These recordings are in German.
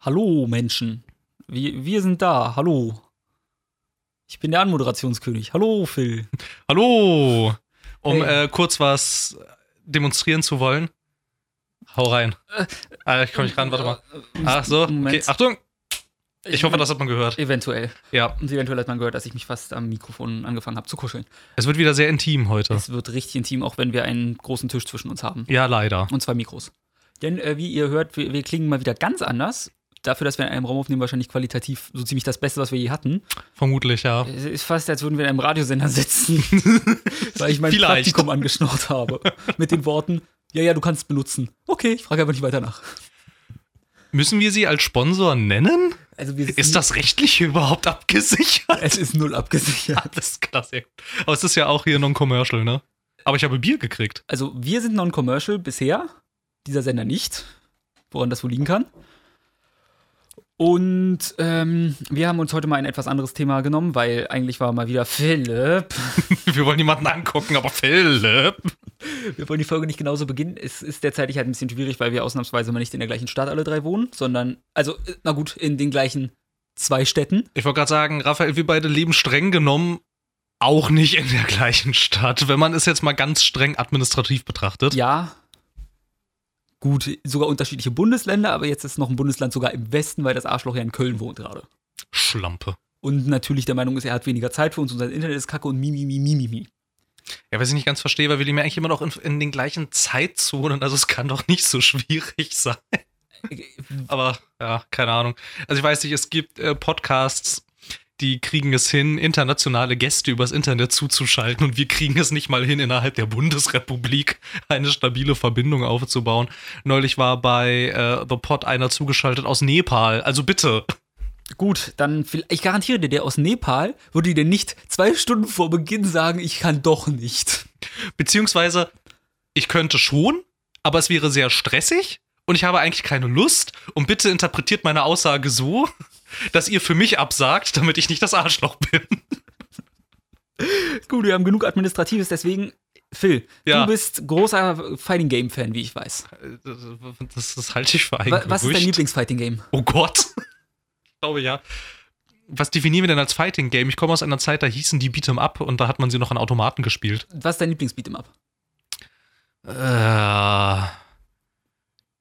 Hallo, Menschen. Wir sind da. Hallo. Ich bin der Anmoderationskönig. Hallo, Phil. Hallo. Um hey. Kurz was demonstrieren zu wollen. Hau rein. Ich komme nicht ran, warte mal. Ach so, okay. Achtung. Ich hoffe, das hat man gehört. Eventuell. Ja. Und eventuell hat man gehört, dass ich mich fast am Mikrofon angefangen habe zu kuscheln. Es wird wieder sehr intim heute. Es wird richtig intim, auch wenn wir einen großen Tisch zwischen uns haben. Ja, leider. Und zwei Mikros. Denn wie ihr hört, wir klingen mal wieder ganz anders. Dafür, dass wir in einem Raum aufnehmen, wahrscheinlich qualitativ so ziemlich das Beste, was wir je hatten. Vermutlich, ja. Es ist fast, als würden wir in einem Radiosender sitzen, weil ich mein Praktikum angeschnurrt habe. Mit den Worten, ja, du kannst benutzen. Okay, ich frage aber nicht weiter nach. Müssen wir sie als Sponsor nennen? Also ist das rechtlich überhaupt abgesichert? Es ist null abgesichert. Alles klar. Aber es ist ja auch hier non-commercial, ne? Aber ich habe Bier gekriegt. Also wir sind non-commercial bisher, dieser Sender nicht, woran das wohl liegen kann. Und wir haben uns heute mal ein etwas anderes Thema genommen, weil eigentlich war mal wieder Philipp. Wir wollen niemanden angucken, aber Philipp. Wir wollen die Folge nicht genauso beginnen. Es ist derzeitig halt ein bisschen schwierig, weil wir ausnahmsweise mal nicht in der gleichen Stadt alle drei wohnen, sondern, also, na gut, in den gleichen zwei Städten. Ich wollte gerade sagen, Raphael, wir beide leben streng genommen auch nicht in der gleichen Stadt, wenn man es jetzt mal ganz streng administrativ betrachtet. Ja. Gut, sogar unterschiedliche Bundesländer, aber jetzt ist noch ein Bundesland sogar im Westen, weil das Arschloch ja in Köln wohnt gerade. Schlampe. Und natürlich der Meinung ist, er hat weniger Zeit für uns und sein Internet ist kacke und mimimi. Ja, was ich nicht ganz verstehe, weil wir leben ja eigentlich immer noch in den gleichen Zeitzonen, also es kann doch nicht so schwierig sein. Aber, ja, keine Ahnung. Also ich weiß nicht, es gibt Podcasts, die kriegen es hin, internationale Gäste übers Internet zuzuschalten und wir kriegen es nicht mal hin, innerhalb der Bundesrepublik eine stabile Verbindung aufzubauen. Neulich war bei The Pod einer zugeschaltet aus Nepal, also bitte. Gut, dann, ich garantiere dir, der aus Nepal würde dir nicht 2 Stunden vor Beginn sagen, ich kann doch nicht. Beziehungsweise, ich könnte schon, aber es wäre sehr stressig und ich habe eigentlich keine Lust und bitte interpretiert meine Aussage so, dass ihr für mich absagt, damit ich nicht das Arschloch bin. Gut, wir haben genug Administratives, deswegen, Phil, ja. Du bist großer Fighting Game-Fan, wie ich weiß. Das halte ich für eigentlich. Was ist dein Lieblings-Fighting Game? Oh Gott. Ich glaube, ja. Was definieren wir denn als Fighting Game? Ich komme aus einer Zeit, da hießen die Beat'em Up und da hat man sie noch an Automaten gespielt. Was ist dein Lieblings-Beat'em Up?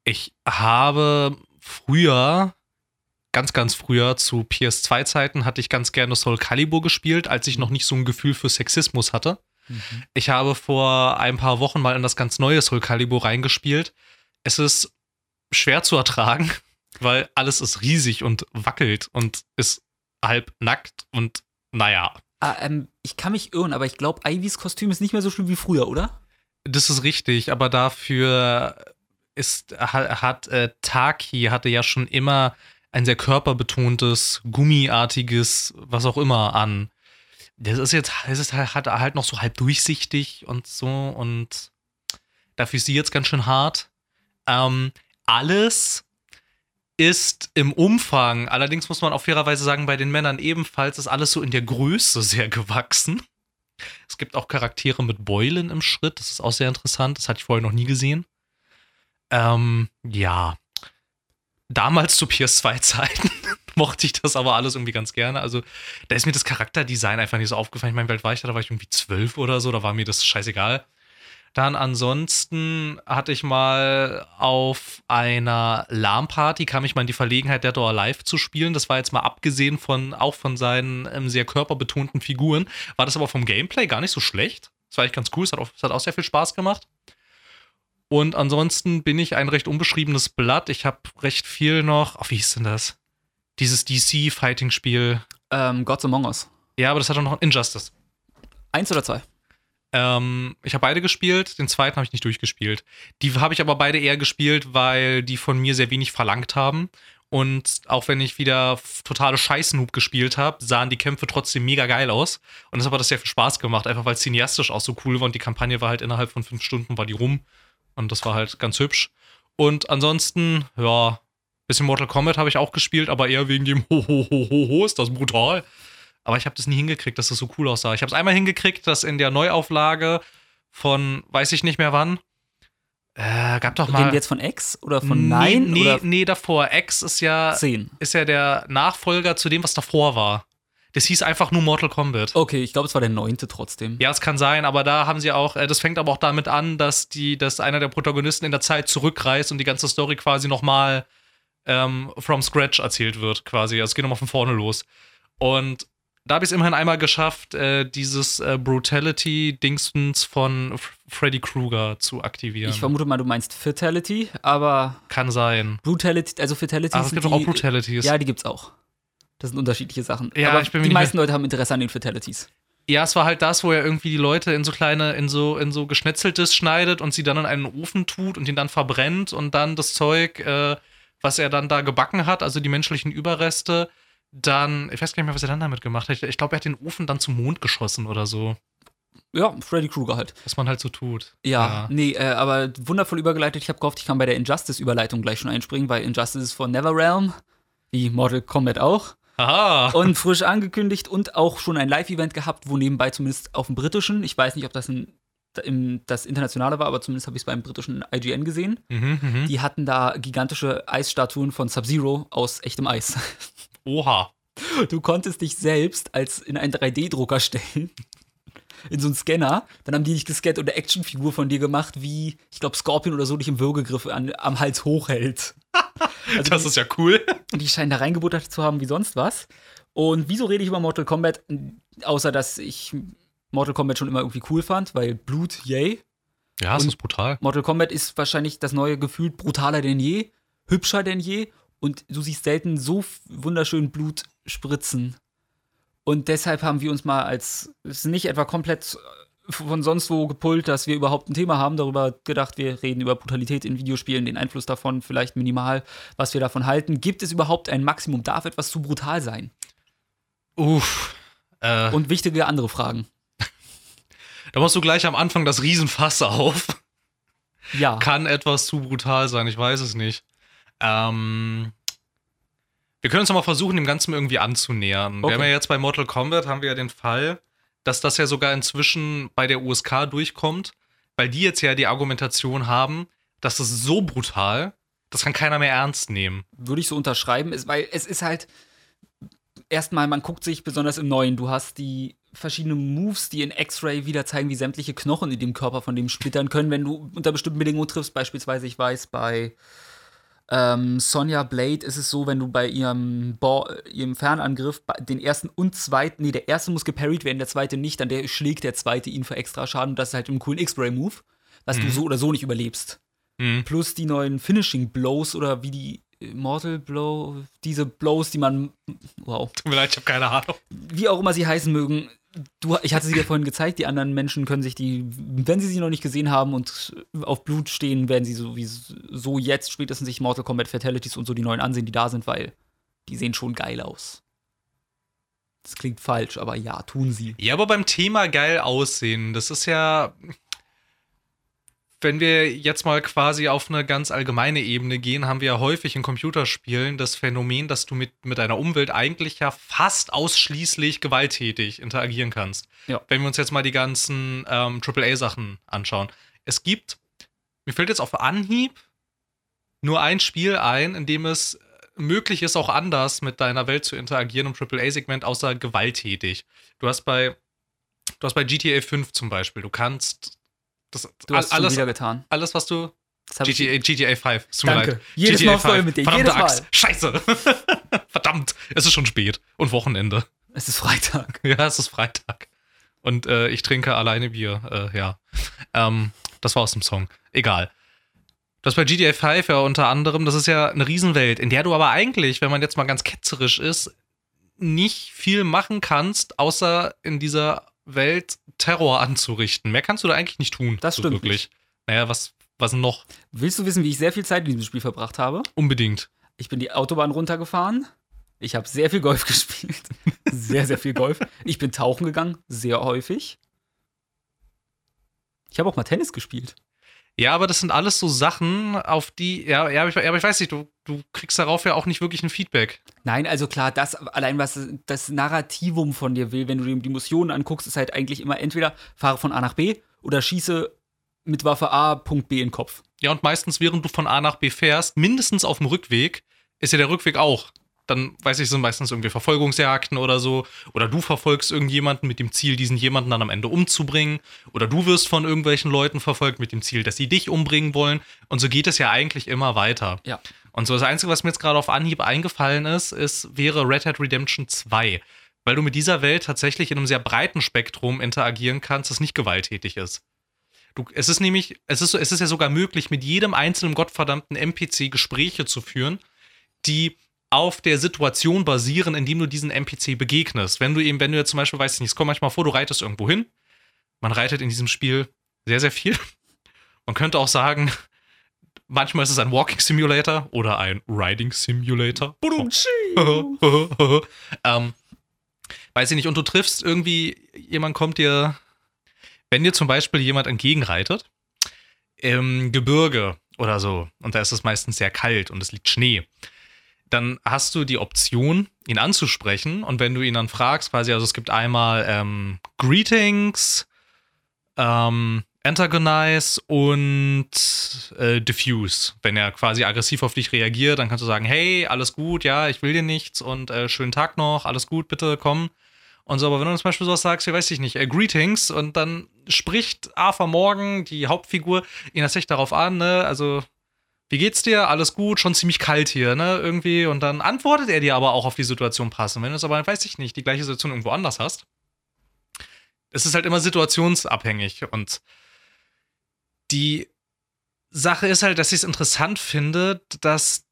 Ich habe früher... Ganz, ganz früher, zu PS2-Zeiten, hatte ich ganz gerne Soul Calibur gespielt, als ich noch nicht so ein Gefühl für Sexismus hatte. Mhm. Ich habe vor ein paar Wochen mal in das ganz neue Soul Calibur reingespielt. Es ist schwer zu ertragen, weil alles ist riesig und wackelt und ist halb nackt und naja. Ich kann mich irren, aber ich glaube, Ivys Kostüm ist nicht mehr so schlimm wie früher, oder? Das ist richtig, aber dafür Taki hatte ja schon immer ein sehr körperbetontes, gummiartiges, was auch immer an. Das ist halt noch so halb durchsichtig und so und dafür ist sie jetzt ganz schön hart. Alles ist im Umfang, allerdings muss man auch fairerweise sagen, bei den Männern ebenfalls ist alles so in der Größe sehr gewachsen. Es gibt auch Charaktere mit Beulen im Schritt, das ist auch sehr interessant, das hatte ich vorher noch nie gesehen. Ja. Damals zu PS2-Zeiten mochte ich das aber alles irgendwie ganz gerne. Also da ist mir das Charakterdesign einfach nicht so aufgefallen. Ich meine, bald war ich da, war ich irgendwie 12 oder so, da war mir das scheißegal. Dann ansonsten hatte ich mal auf einer LAN-Party, kam ich mal in die Verlegenheit, Dead or Alive zu spielen. Das war jetzt mal abgesehen von seinen sehr körperbetonten Figuren, war das aber vom Gameplay gar nicht so schlecht. Das war eigentlich ganz cool, es hat auch sehr viel Spaß gemacht. Und ansonsten bin ich ein recht unbeschriebenes Blatt. Ich habe recht viel noch. Wie hieß denn das? Dieses DC-Fighting-Spiel. Gods Among Us. Ja, aber das hat auch noch Injustice. 1 oder 2? Ich habe beide gespielt. Den zweiten habe ich nicht durchgespielt. Die habe ich aber beide eher gespielt, weil die von mir sehr wenig verlangt haben. Und auch wenn ich wieder totale Scheiß-Noob gespielt habe, sahen die Kämpfe trotzdem mega geil aus. Und deshalb hat das sehr viel Spaß gemacht. Einfach weil es cineastisch auch so cool war. Und die Kampagne war halt innerhalb von 5 Stunden war die rum. Und das war halt ganz hübsch. Und ansonsten, ja, bisschen Mortal Kombat habe ich auch gespielt, aber eher wegen dem Ho-Ho-Ho-Ho-Ho, ist das brutal. Aber ich habe das nie hingekriegt, dass das so cool aussah. Ich habe es einmal hingekriegt, dass in der Neuauflage von weiß ich nicht mehr wann Gab doch mal. Reden wir jetzt von X oder von Nein? Nee, davor. X ist ja 10. Ist ja der Nachfolger zu dem, was davor war. Das hieß einfach nur Mortal Kombat. Okay, ich glaube, es war der 9. trotzdem. Ja, es kann sein, aber da haben sie auch, das fängt aber auch damit an, dass einer der Protagonisten in der Zeit zurückreist und die ganze Story quasi nochmal from scratch erzählt wird, quasi. Also es geht nochmal von vorne los. Und da habe ich es immerhin einmal geschafft, dieses Brutality-Dingsens von Freddy Krueger zu aktivieren. Ich vermute mal, du meinst Fatality, aber. Kann sein. Brutality, also Fatalities. Aber es gibt doch auch Brutalities. Ja, die gibt's auch. Das sind unterschiedliche Sachen. Ja, aber die meisten Leute haben Interesse an den Fatalities. Ja, es war halt das, wo er irgendwie die Leute in so kleine, in so Geschnetzeltes schneidet und sie dann in einen Ofen tut und ihn dann verbrennt und dann das Zeug, was er dann da gebacken hat, also die menschlichen Überreste, dann, ich weiß gar nicht mehr, was er dann damit gemacht hat. Ich glaube, er hat den Ofen dann zum Mond geschossen oder so. Ja, Freddy Krueger halt. Was man halt so tut. Ja. Nee, aber wundervoll übergeleitet. Ich habe gehofft, ich kann bei der Injustice-Überleitung gleich schon einspringen, weil Injustice ist von NetherRealm, wie Mortal Kombat auch. Aha. Und frisch angekündigt und auch schon ein Live-Event gehabt, wo nebenbei zumindest auf dem britischen, ich weiß nicht, ob das das internationale war, aber zumindest habe ich es beim britischen IGN gesehen. Mhm. Die hatten da gigantische Eisstatuen von Sub-Zero aus echtem Eis. Oha. Du konntest dich selbst als in einen 3D-Drucker stellen, in so einen Scanner. Dann haben die dich gescannt und eine Actionfigur von dir gemacht, wie, ich glaube, Scorpion oder so dich im Würgegriff am Hals hochhält. Also das ist ja cool. Die scheinen da reingebuttert zu haben wie sonst was. Und wieso rede ich über Mortal Kombat? Außer, dass ich Mortal Kombat schon immer irgendwie cool fand, weil Blut, yay. Ja, es ist brutal. Mortal Kombat ist wahrscheinlich das neue Gefühl brutaler denn je, hübscher denn je. Und du siehst selten so wunderschön Blut spritzen. Und deshalb haben wir uns mal es ist nicht etwa komplett von sonst wo gepult, dass wir überhaupt ein Thema haben, darüber gedacht, wir reden über Brutalität in Videospielen, den Einfluss davon, vielleicht minimal, was wir davon halten. Gibt es überhaupt ein Maximum? Darf etwas zu brutal sein? Uff. Und wichtige andere Fragen. Da machst du gleich am Anfang das Riesenfass auf. Ja. Kann etwas zu brutal sein? Ich weiß es nicht. Wir können uns nochmal versuchen, dem Ganzen irgendwie anzunähern. Okay. Wir haben ja jetzt bei Mortal Kombat, haben wir ja den Fall, dass das ja sogar inzwischen bei der USK durchkommt, weil die jetzt ja die Argumentation haben, dass das so brutal, das kann keiner mehr ernst nehmen. Würde ich so unterschreiben, weil es ist halt, erstmal, man guckt sich besonders im Neuen, du hast die verschiedenen Moves, die in X-Ray wieder zeigen, wie sämtliche Knochen in dem Körper von dem splittern können, wenn du unter bestimmten Bedingungen triffst, beispielsweise, ich weiß, bei Sonya Blade ist es so, wenn du bei ihrem Fernangriff den ersten und zweiten, nee, der erste muss geparried werden, der zweite nicht, dann schlägt der zweite ihn für extra Schaden und das ist halt im coolen X-Ray-Move, dass du so oder so nicht überlebst. Plus die neuen Finishing-Blows oder wie die Mortal Blow, diese Blows, die man, wow. Tut mir leid, ich hab keine Ahnung. Wie auch immer sie heißen mögen, ich hatte sie dir vorhin gezeigt, die anderen Menschen können sich wenn sie sie noch nicht gesehen haben und auf Blut stehen, werden sie so jetzt spätestens sich Mortal Kombat Fatalities und so die neuen ansehen, die da sind, weil die sehen schon geil aus. Das klingt falsch, aber ja, tun sie. Ja, aber beim Thema geil aussehen, das ist ja, wenn wir jetzt mal quasi auf eine ganz allgemeine Ebene gehen, haben wir ja häufig in Computerspielen das Phänomen, dass du mit deiner Umwelt eigentlich ja fast ausschließlich gewalttätig interagieren kannst. Ja. Wenn wir uns jetzt mal die ganzen AAA-Sachen anschauen. Es gibt, mir fällt jetzt auf Anhieb nur ein Spiel ein, in dem es möglich ist, auch anders mit deiner Welt zu interagieren im AAA-Segment, außer gewalttätig. Du hast bei GTA 5 zum Beispiel, du kannst du hast alles wieder getan. Alles, was du. GTA 5. Tut mir leid. Jedes GTA Mal voll mit dir. Verdammte Axt. Scheiße. Verdammt. Es ist schon spät. Und Wochenende. Es ist Freitag. Ja, es ist Freitag. Und ich trinke alleine Bier. Ja. Das war aus dem Song. Egal. Das bei GTA 5 ja unter anderem, das ist ja eine Riesenwelt, in der du aber eigentlich, wenn man jetzt mal ganz ketzerisch ist, nicht viel machen kannst, außer in dieser Welt Terror anzurichten. Mehr kannst du da eigentlich nicht tun. Das stimmt. So wirklich. Nicht. Naja, was noch? Willst du wissen, wie ich sehr viel Zeit in diesem Spiel verbracht habe? Unbedingt. Ich bin die Autobahn runtergefahren. Ich habe sehr viel Golf gespielt. Sehr, sehr viel Golf. Ich bin tauchen gegangen. Sehr häufig. Ich habe auch mal Tennis gespielt. Ja, aber das sind alles so Sachen, auf die, aber ich weiß nicht, du kriegst darauf ja auch nicht wirklich ein Feedback. Nein, also klar, das allein, was das Narrativum von dir will, wenn du dir die Missionen anguckst, ist halt eigentlich immer entweder fahre von A nach B oder schieße mit Waffe A, Punkt B in den Kopf. Ja, und meistens, während du von A nach B fährst, mindestens auf dem Rückweg, ist ja der Rückweg auch. Dann, weiß ich, sind meistens irgendwie Verfolgungsjagden oder so. Oder du verfolgst irgendjemanden mit dem Ziel, diesen jemanden dann am Ende umzubringen. Oder du wirst von irgendwelchen Leuten verfolgt mit dem Ziel, dass sie dich umbringen wollen. Und so geht es ja eigentlich immer weiter. Ja. Und so das Einzige, was mir jetzt gerade auf Anhieb eingefallen ist, wäre Red Dead Redemption 2. Weil du mit dieser Welt tatsächlich in einem sehr breiten Spektrum interagieren kannst, das nicht gewalttätig ist. Es ist ja sogar möglich, mit jedem einzelnen gottverdammten NPC Gespräche zu führen, die auf der Situation basieren, in dem du diesen NPC begegnest. Wenn du jetzt zum Beispiel, weiß ich nicht, es kommt manchmal vor, du reitest irgendwo hin. Man reitet in diesem Spiel sehr, sehr viel. Man könnte auch sagen, manchmal ist es ein Walking Simulator oder ein Riding Simulator. Weiß ich nicht, und du triffst irgendwie, jemand kommt dir, wenn dir zum Beispiel jemand entgegenreitet, im Gebirge oder so, und da ist es meistens sehr kalt und es liegt Schnee, dann hast du die Option, ihn anzusprechen. Und wenn du ihn dann fragst, quasi, also es gibt einmal Greetings, Antagonize und Diffuse. Wenn er quasi aggressiv auf dich reagiert, dann kannst du sagen, hey, alles gut, ja, ich will dir nichts und schönen Tag noch, alles gut, bitte, komm. Und so, aber wenn du zum Beispiel sowas sagst, wie, weiß ich nicht, Greetings, und dann spricht Arthur Morgan, die Hauptfigur, ihn tatsächlich darauf an, ne, also, wie geht's dir? Alles gut, schon ziemlich kalt hier, ne, irgendwie. Und dann antwortet er dir aber auch auf die Situation passend. Wenn du es aber, weiß ich nicht, die gleiche Situation irgendwo anders hast, es ist halt immer situationsabhängig. Und die Sache ist halt, dass ich es interessant finde, dass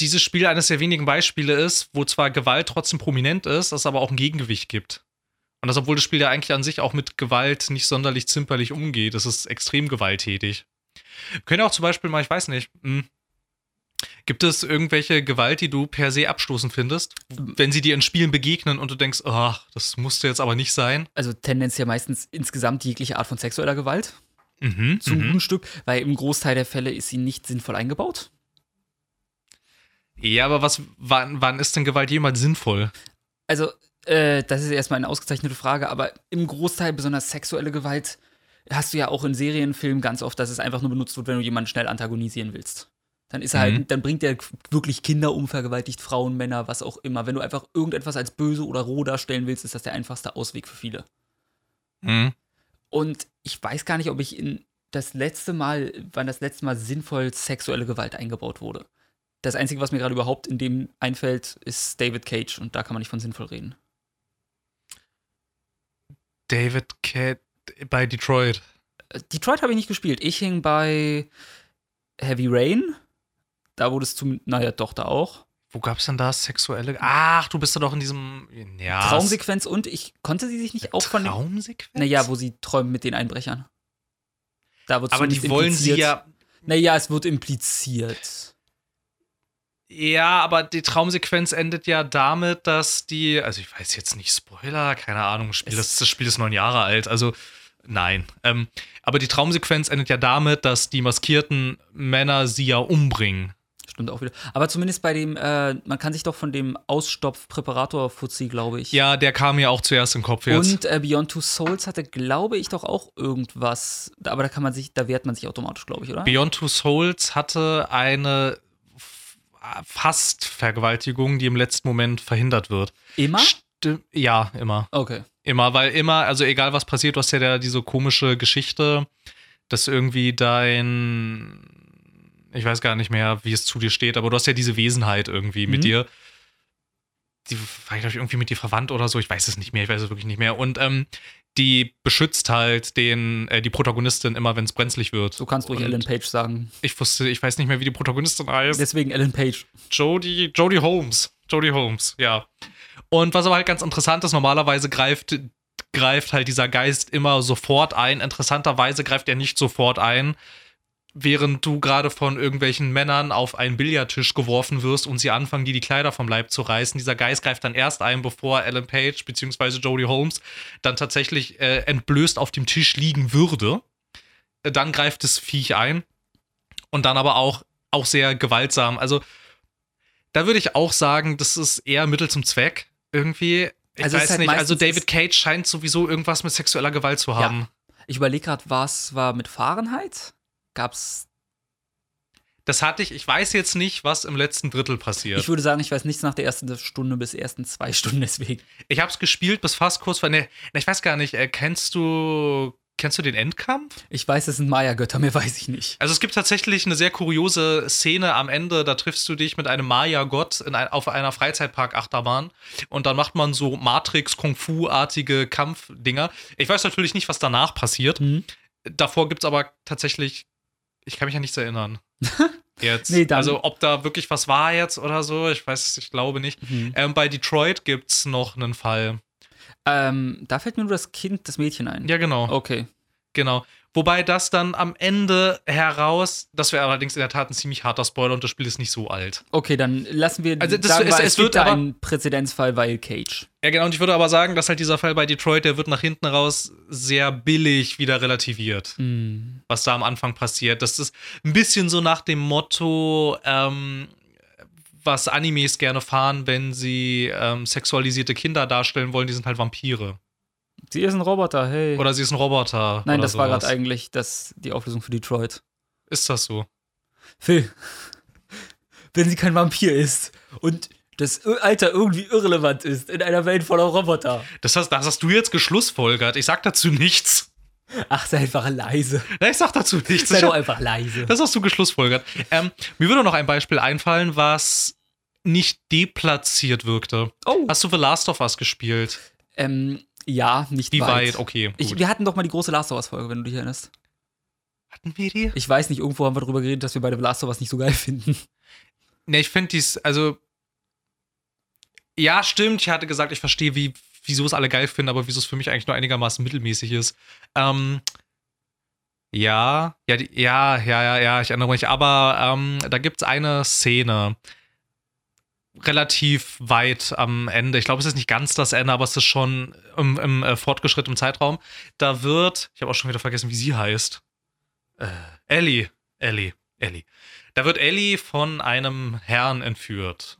dieses Spiel eines der wenigen Beispiele ist, wo zwar Gewalt trotzdem prominent ist, es aber auch ein Gegengewicht gibt. Und das, obwohl das Spiel ja eigentlich an sich auch mit Gewalt nicht sonderlich zimperlich umgeht. Es ist extrem gewalttätig. Wir können auch zum Beispiel mal, ich weiß nicht, gibt es irgendwelche Gewalt, die du per se abstoßend findest, wenn sie dir in Spielen begegnen und du denkst, ach, das musste jetzt aber nicht sein? Also tendenziell meistens insgesamt jegliche Art von sexueller Gewalt. Mhm, zu einem Stück, weil im Großteil der Fälle ist sie nicht sinnvoll eingebaut. Ja, aber wann ist denn Gewalt jemals sinnvoll? Also, das ist erstmal eine ausgezeichnete Frage, aber im Großteil besonders sexuelle Gewalt hast du ja auch in Serien, Filmen ganz oft, dass es einfach nur benutzt wird, wenn du jemanden schnell antagonisieren willst. Dann ist er halt, dann bringt er wirklich Kinder um, vergewaltigt Frauen, Männer, was auch immer. Wenn du einfach irgendetwas als böse oder roh darstellen willst, ist das der einfachste Ausweg für viele. Mhm. Und ich weiß gar nicht, ob ich wann das letzte Mal sinnvoll sexuelle Gewalt eingebaut wurde. Das Einzige, was mir gerade überhaupt in dem einfällt, ist David Cage, und da kann man nicht von sinnvoll reden. David Cage bei Detroit. Detroit habe ich nicht gespielt. Ich hing bei Heavy Rain. Da wurde es da auch. Wo gab es denn da sexuelle? Ach, du bist ja doch in diesem Traumsequenz, und ich konnte sie sich nicht auffangen. Traumsequenz? Naja, wo sie träumen mit den Einbrechern. Da wird's aber die wollen impliziert. Sie ja. Naja, es wird impliziert. Ja, aber die Traumsequenz endet ja damit, dass die, also ich weiß jetzt nicht, Spoiler, keine Ahnung, das Spiel ist 9 Jahre alt, also nein. Aber die Traumsequenz endet ja damit, dass die maskierten Männer sie ja umbringen. Stimmt auch wieder. Aber zumindest bei dem, man kann sich doch von dem Ausstopf-Präparator-Fuzzi, glaube ich. Ja, der kam mir auch zuerst in den Kopf jetzt. Und Beyond Two Souls hatte, glaube ich, doch auch irgendwas, aber da wehrt man sich automatisch, glaube ich, oder? Beyond Two Souls hatte eine fast Vergewaltigung, die im letzten Moment verhindert wird. Immer? Ja, immer. Okay. Immer, weil also egal was passiert, du hast ja da diese komische Geschichte, dass irgendwie ich weiß gar nicht mehr, wie es zu dir steht, aber du hast ja diese Wesenheit irgendwie mit dir. Die war, glaube ich, irgendwie mit dir verwandt oder so, ich weiß es nicht mehr, ich weiß es wirklich nicht mehr. Und die beschützt halt die Protagonistin immer, wenn es brenzlig wird. Du kannst ruhig Ellen Page sagen. Ich weiß nicht mehr, wie die Protagonistin heißt. Deswegen Ellen Page. Jodie Holmes, ja. Und was aber halt ganz interessant ist, normalerweise greift halt dieser Geist immer sofort ein. Interessanterweise greift er nicht sofort ein, während du gerade von irgendwelchen Männern auf einen Billardtisch geworfen wirst und sie anfangen, dir die Kleider vom Leib zu reißen. Dieser Geist greift dann erst ein, bevor Ellen Page bzw. Jodie Holmes dann tatsächlich entblößt auf dem Tisch liegen würde. Dann greift das Viech ein und dann aber auch sehr gewaltsam. Also da würde ich auch sagen, das ist eher Mittel zum Zweck irgendwie. Ich weiß nicht, also David Cage scheint sowieso irgendwas mit sexueller Gewalt zu haben. Ja. Ich überlege gerade, was war mit Fahrenheit? Gab's? Das hatte ich. Ich weiß jetzt nicht, was im letzten Drittel passiert. Ich würde sagen, ich weiß nichts nach der ersten Stunde bis ersten 2 Stunden, deswegen. Ich hab's gespielt bis fast kurz vor. Ne, ich weiß gar nicht. Kennst du den Endkampf? Ich weiß, es sind Maya-Götter, mehr weiß ich nicht. Also es gibt tatsächlich eine sehr kuriose Szene am Ende, da triffst du dich mit einem Maya-Gott auf einer Freizeitpark-Achterbahn und dann macht man so Matrix-Kung-Fu-artige Kampfdinger. Ich weiß natürlich nicht, was danach passiert. Mhm. Davor gibt's aber tatsächlich, ich kann mich an nichts erinnern. Jetzt. Nee, also ob da wirklich was war jetzt oder so, ich weiß, ich glaube nicht. Mhm. Bei Detroit gibt's noch einen Fall. Da fällt mir nur das Mädchen ein. Ja, genau. Okay. Genau. Wobei das dann am Ende heraus, das wäre allerdings in der Tat ein ziemlich harter Spoiler und das Spiel ist nicht so alt. Okay, dann lassen wir, also das sagen, es wird aber ein Präzedenzfall, weil Cage. Ja, genau. Und ich würde aber sagen, dass halt dieser Fall bei Detroit, der wird nach hinten raus sehr billig wieder relativiert. Mm. Was da am Anfang passiert. Das ist ein bisschen so nach dem Motto, was Animes gerne fahren, wenn sie sexualisierte Kinder darstellen wollen, die sind halt Vampire. Sie ist ein Roboter, hey. Oder sie ist ein Roboter. Nein, das sowas war gerade eigentlich die Auflösung für Detroit. Ist das so? Phil, wenn sie kein Vampir ist und das Alter irgendwie irrelevant ist in einer Welt voller Roboter. Das hast du jetzt geschlussfolgert. Ich sag dazu nichts. Ach, sei einfach leise. Nein, ich sag dazu nichts. Sei doch einfach leise. Das hast du geschlussfolgert. Mir würde noch ein Beispiel einfallen, was nicht deplatziert wirkte. Oh. Hast du The Last of Us gespielt? Ja, nicht die weit. Okay, gut. Wir hatten doch mal die große Last of Us-Folge, wenn du dich erinnerst. Hatten wir die? Ich weiß nicht, irgendwo haben wir darüber geredet, dass wir beide The Last of Us nicht so geil finden. Ne, ich finde dies, also ja, stimmt, ich hatte gesagt, ich verstehe, wieso es alle geil finden, aber wieso es für mich eigentlich nur einigermaßen mittelmäßig ist. Ich erinnere mich. Aber da gibt's eine Szene, relativ weit am Ende. Ich glaube, es ist nicht ganz das Ende, aber es ist schon im Fortgeschritt im Zeitraum. Da wird, ich habe auch schon wieder vergessen, wie sie heißt. Ellie. Da wird Ellie von einem Herrn entführt.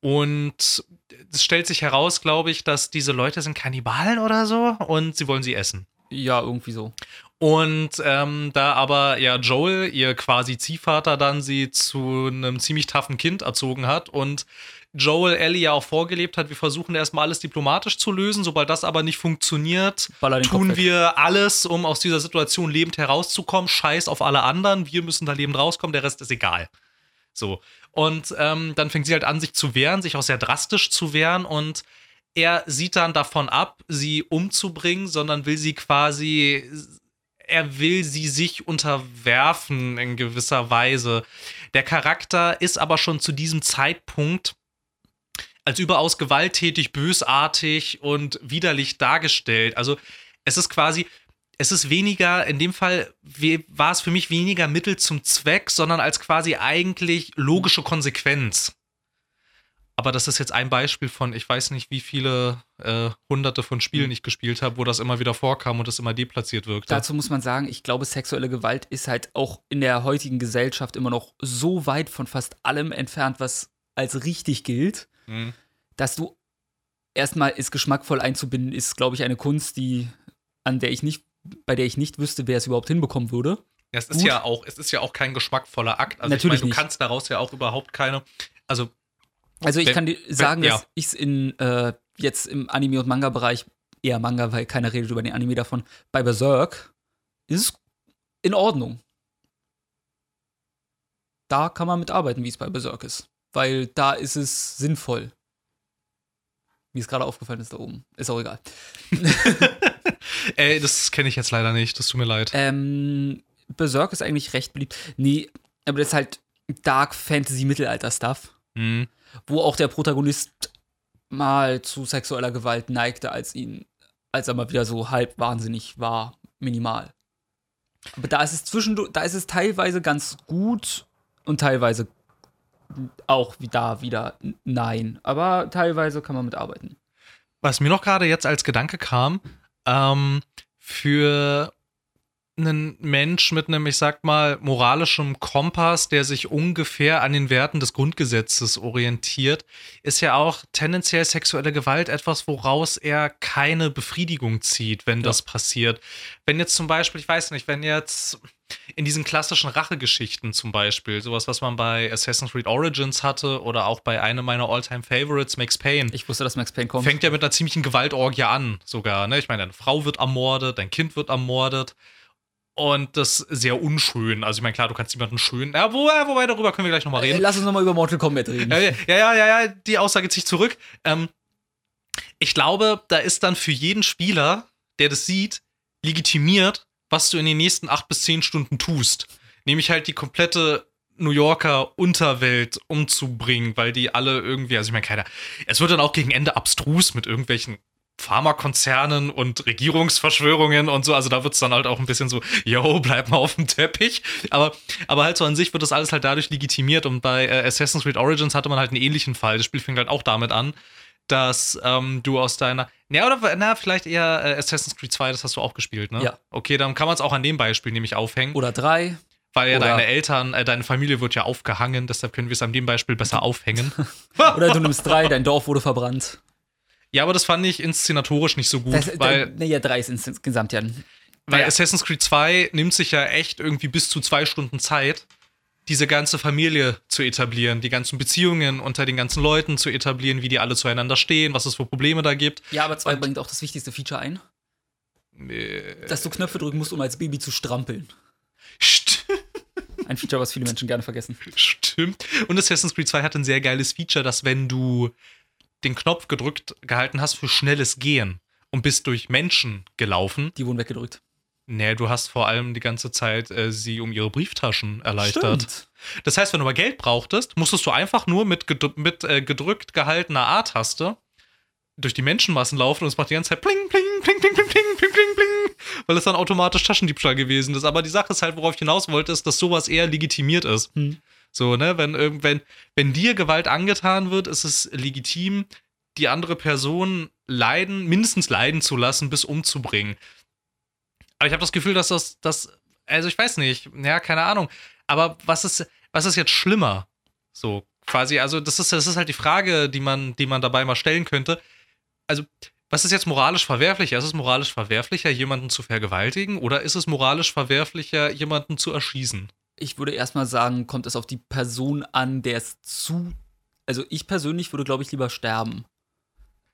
Und es stellt sich heraus, glaube ich, dass diese Leute sind Kannibalen oder so und sie wollen sie essen. Ja, irgendwie so. Und da aber ja Joel, ihr quasi Ziehvater, dann sie zu einem ziemlich taffen Kind erzogen hat und Joel Ellie ja auch vorgelebt hat, wir versuchen erstmal alles diplomatisch zu lösen, sobald das aber nicht funktioniert, tun wir alles, um aus dieser Situation lebend herauszukommen, scheiß auf alle anderen, wir müssen da lebend rauskommen, der Rest ist egal. So, und dann fängt sie halt an, sich zu wehren, sich auch sehr drastisch zu wehren und er sieht dann davon ab, sie umzubringen, sondern will sie quasi... Er will sie sich unterwerfen in gewisser Weise. Der Charakter ist aber schon zu diesem Zeitpunkt als überaus gewalttätig, bösartig und widerlich dargestellt. Also es ist quasi, in dem Fall war es für mich weniger Mittel zum Zweck, sondern als quasi eigentlich logische Konsequenz. Aber das ist jetzt ein Beispiel von, ich weiß nicht, wie viele Hunderte von Spielen ich gespielt habe, wo das immer wieder vorkam und das immer deplatziert wirkte. Dazu muss man sagen, ich glaube, sexuelle Gewalt ist halt auch in der heutigen Gesellschaft immer noch so weit von fast allem entfernt, was als richtig gilt, dass du erstmal es geschmackvoll einzubinden, ist, glaube ich, eine Kunst, bei der ich nicht wüsste, wer es überhaupt hinbekommen würde. Ja, es ist ja auch kein geschmackvoller Akt. Also natürlich ich meine, du kannst daraus ja auch überhaupt keine, also ich kann dir sagen, dass ich es jetzt im Anime- und Manga-Bereich, eher Manga, weil keiner redet über den Anime davon, bei Berserk ist es in Ordnung. Da kann man mitarbeiten, wie es bei Berserk ist. Weil da ist es sinnvoll. Mir ist gerade aufgefallen, ist da oben. Ist auch egal. Das kenne ich jetzt leider nicht, das tut mir leid. Berserk ist eigentlich recht beliebt. Nee, aber das ist halt Dark-Fantasy-Mittelalter-Stuff. Mhm. Wo auch der Protagonist mal zu sexueller Gewalt neigte, als er mal wieder so halb wahnsinnig war, minimal. Aber da ist es teilweise ganz gut und teilweise auch wieder nein. Aber teilweise kann man mitarbeiten. Was mir noch gerade jetzt als Gedanke kam, für ein Mensch mit einem, ich sag mal, moralischem Kompass, der sich ungefähr an den Werten des Grundgesetzes orientiert, ist ja auch tendenziell sexuelle Gewalt etwas, woraus er keine Befriedigung zieht, wenn das passiert. Wenn jetzt zum Beispiel, ich weiß nicht, wenn jetzt in diesen klassischen Rachegeschichten zum Beispiel, sowas, was man bei Assassin's Creed Origins hatte oder auch bei einem meiner All-Time-Favorites, Max Payne. Ich wusste, dass Max Payne kommt. Fängt ja mit einer ziemlichen Gewaltorgie an sogar, ne? Ich meine, deine Frau wird ermordet, dein Kind wird ermordet. Und das ist sehr unschön. Also ich meine, klar, du kannst niemanden schön... Ja, wobei, darüber können wir gleich nochmal reden. Lass uns nochmal über Mortal Kombat reden. Ja, die Aussage zieht sich zurück. Ich glaube, da ist dann für jeden Spieler, der das sieht, legitimiert, was du in den nächsten 8 bis 10 Stunden tust. Nämlich halt die komplette New Yorker Unterwelt umzubringen, weil die alle irgendwie... Also ich meine, keiner... Es wird dann auch gegen Ende abstrus mit irgendwelchen Pharmakonzernen und Regierungsverschwörungen und so, also da wird's dann halt auch ein bisschen so, yo, bleib mal auf dem Teppich, aber halt so an sich wird das alles halt dadurch legitimiert und bei Assassin's Creed Origins hatte man halt einen ähnlichen Fall, das Spiel fing halt auch damit an, dass du aus deiner, vielleicht eher Assassin's Creed 2, das hast du auch gespielt, ne? Ja. Okay, dann kann man es auch an dem Beispiel nämlich aufhängen. Oder 3. Weil ja deine Eltern, deine Familie wird ja aufgehangen, deshalb können wir es an dem Beispiel besser aufhängen. Oder du nimmst 3, dein Dorf wurde verbrannt. Ja, aber das fand ich inszenatorisch nicht so gut, weil... Naja, 3 ist insgesamt ja... Weil Assassin's Creed 2 nimmt sich ja echt irgendwie bis zu 2 Stunden Zeit, diese ganze Familie zu etablieren, die ganzen Beziehungen unter den ganzen Leuten zu etablieren, wie die alle zueinander stehen, was es für Probleme da gibt. Ja, aber 2 bringt auch das wichtigste Feature ein. Dass du Knöpfe drücken musst, um als Baby zu strampeln. Stimmt. Ein Feature, was viele Menschen gerne vergessen. Stimmt. Und Assassin's Creed 2 hat ein sehr geiles Feature, dass wenn du den Knopf gedrückt gehalten hast für schnelles Gehen und bist durch Menschen gelaufen. Die wurden weggedrückt. Nee, du hast vor allem die ganze Zeit sie um ihre Brieftaschen erleichtert. Stimmt. Das heißt, wenn du mal Geld brauchtest, musstest du einfach nur mit gedrückt gehaltener A-Taste durch die Menschenmassen laufen und es macht die ganze Zeit pling, pling, pling, pling, pling, pling, pling, pling, pling, weil es dann automatisch Taschendiebstahl gewesen ist. Aber die Sache ist halt, worauf ich hinaus wollte, ist, dass sowas eher legitimiert ist. Hm. So, ne, wenn dir Gewalt angetan wird, ist es legitim, die andere Person mindestens leiden zu lassen, bis umzubringen. Aber ich habe das Gefühl, dass also ich weiß nicht, ja, keine Ahnung. Aber was ist jetzt schlimmer? So, quasi, also das ist halt die Frage, die man dabei mal stellen könnte. Also, was ist jetzt moralisch verwerflicher? Ist es moralisch verwerflicher, jemanden zu vergewaltigen? Oder ist es moralisch verwerflicher, jemanden zu erschießen? Ich würde erstmal sagen, kommt es auf die Person an, der es zu... Also ich persönlich würde, glaube ich, lieber sterben.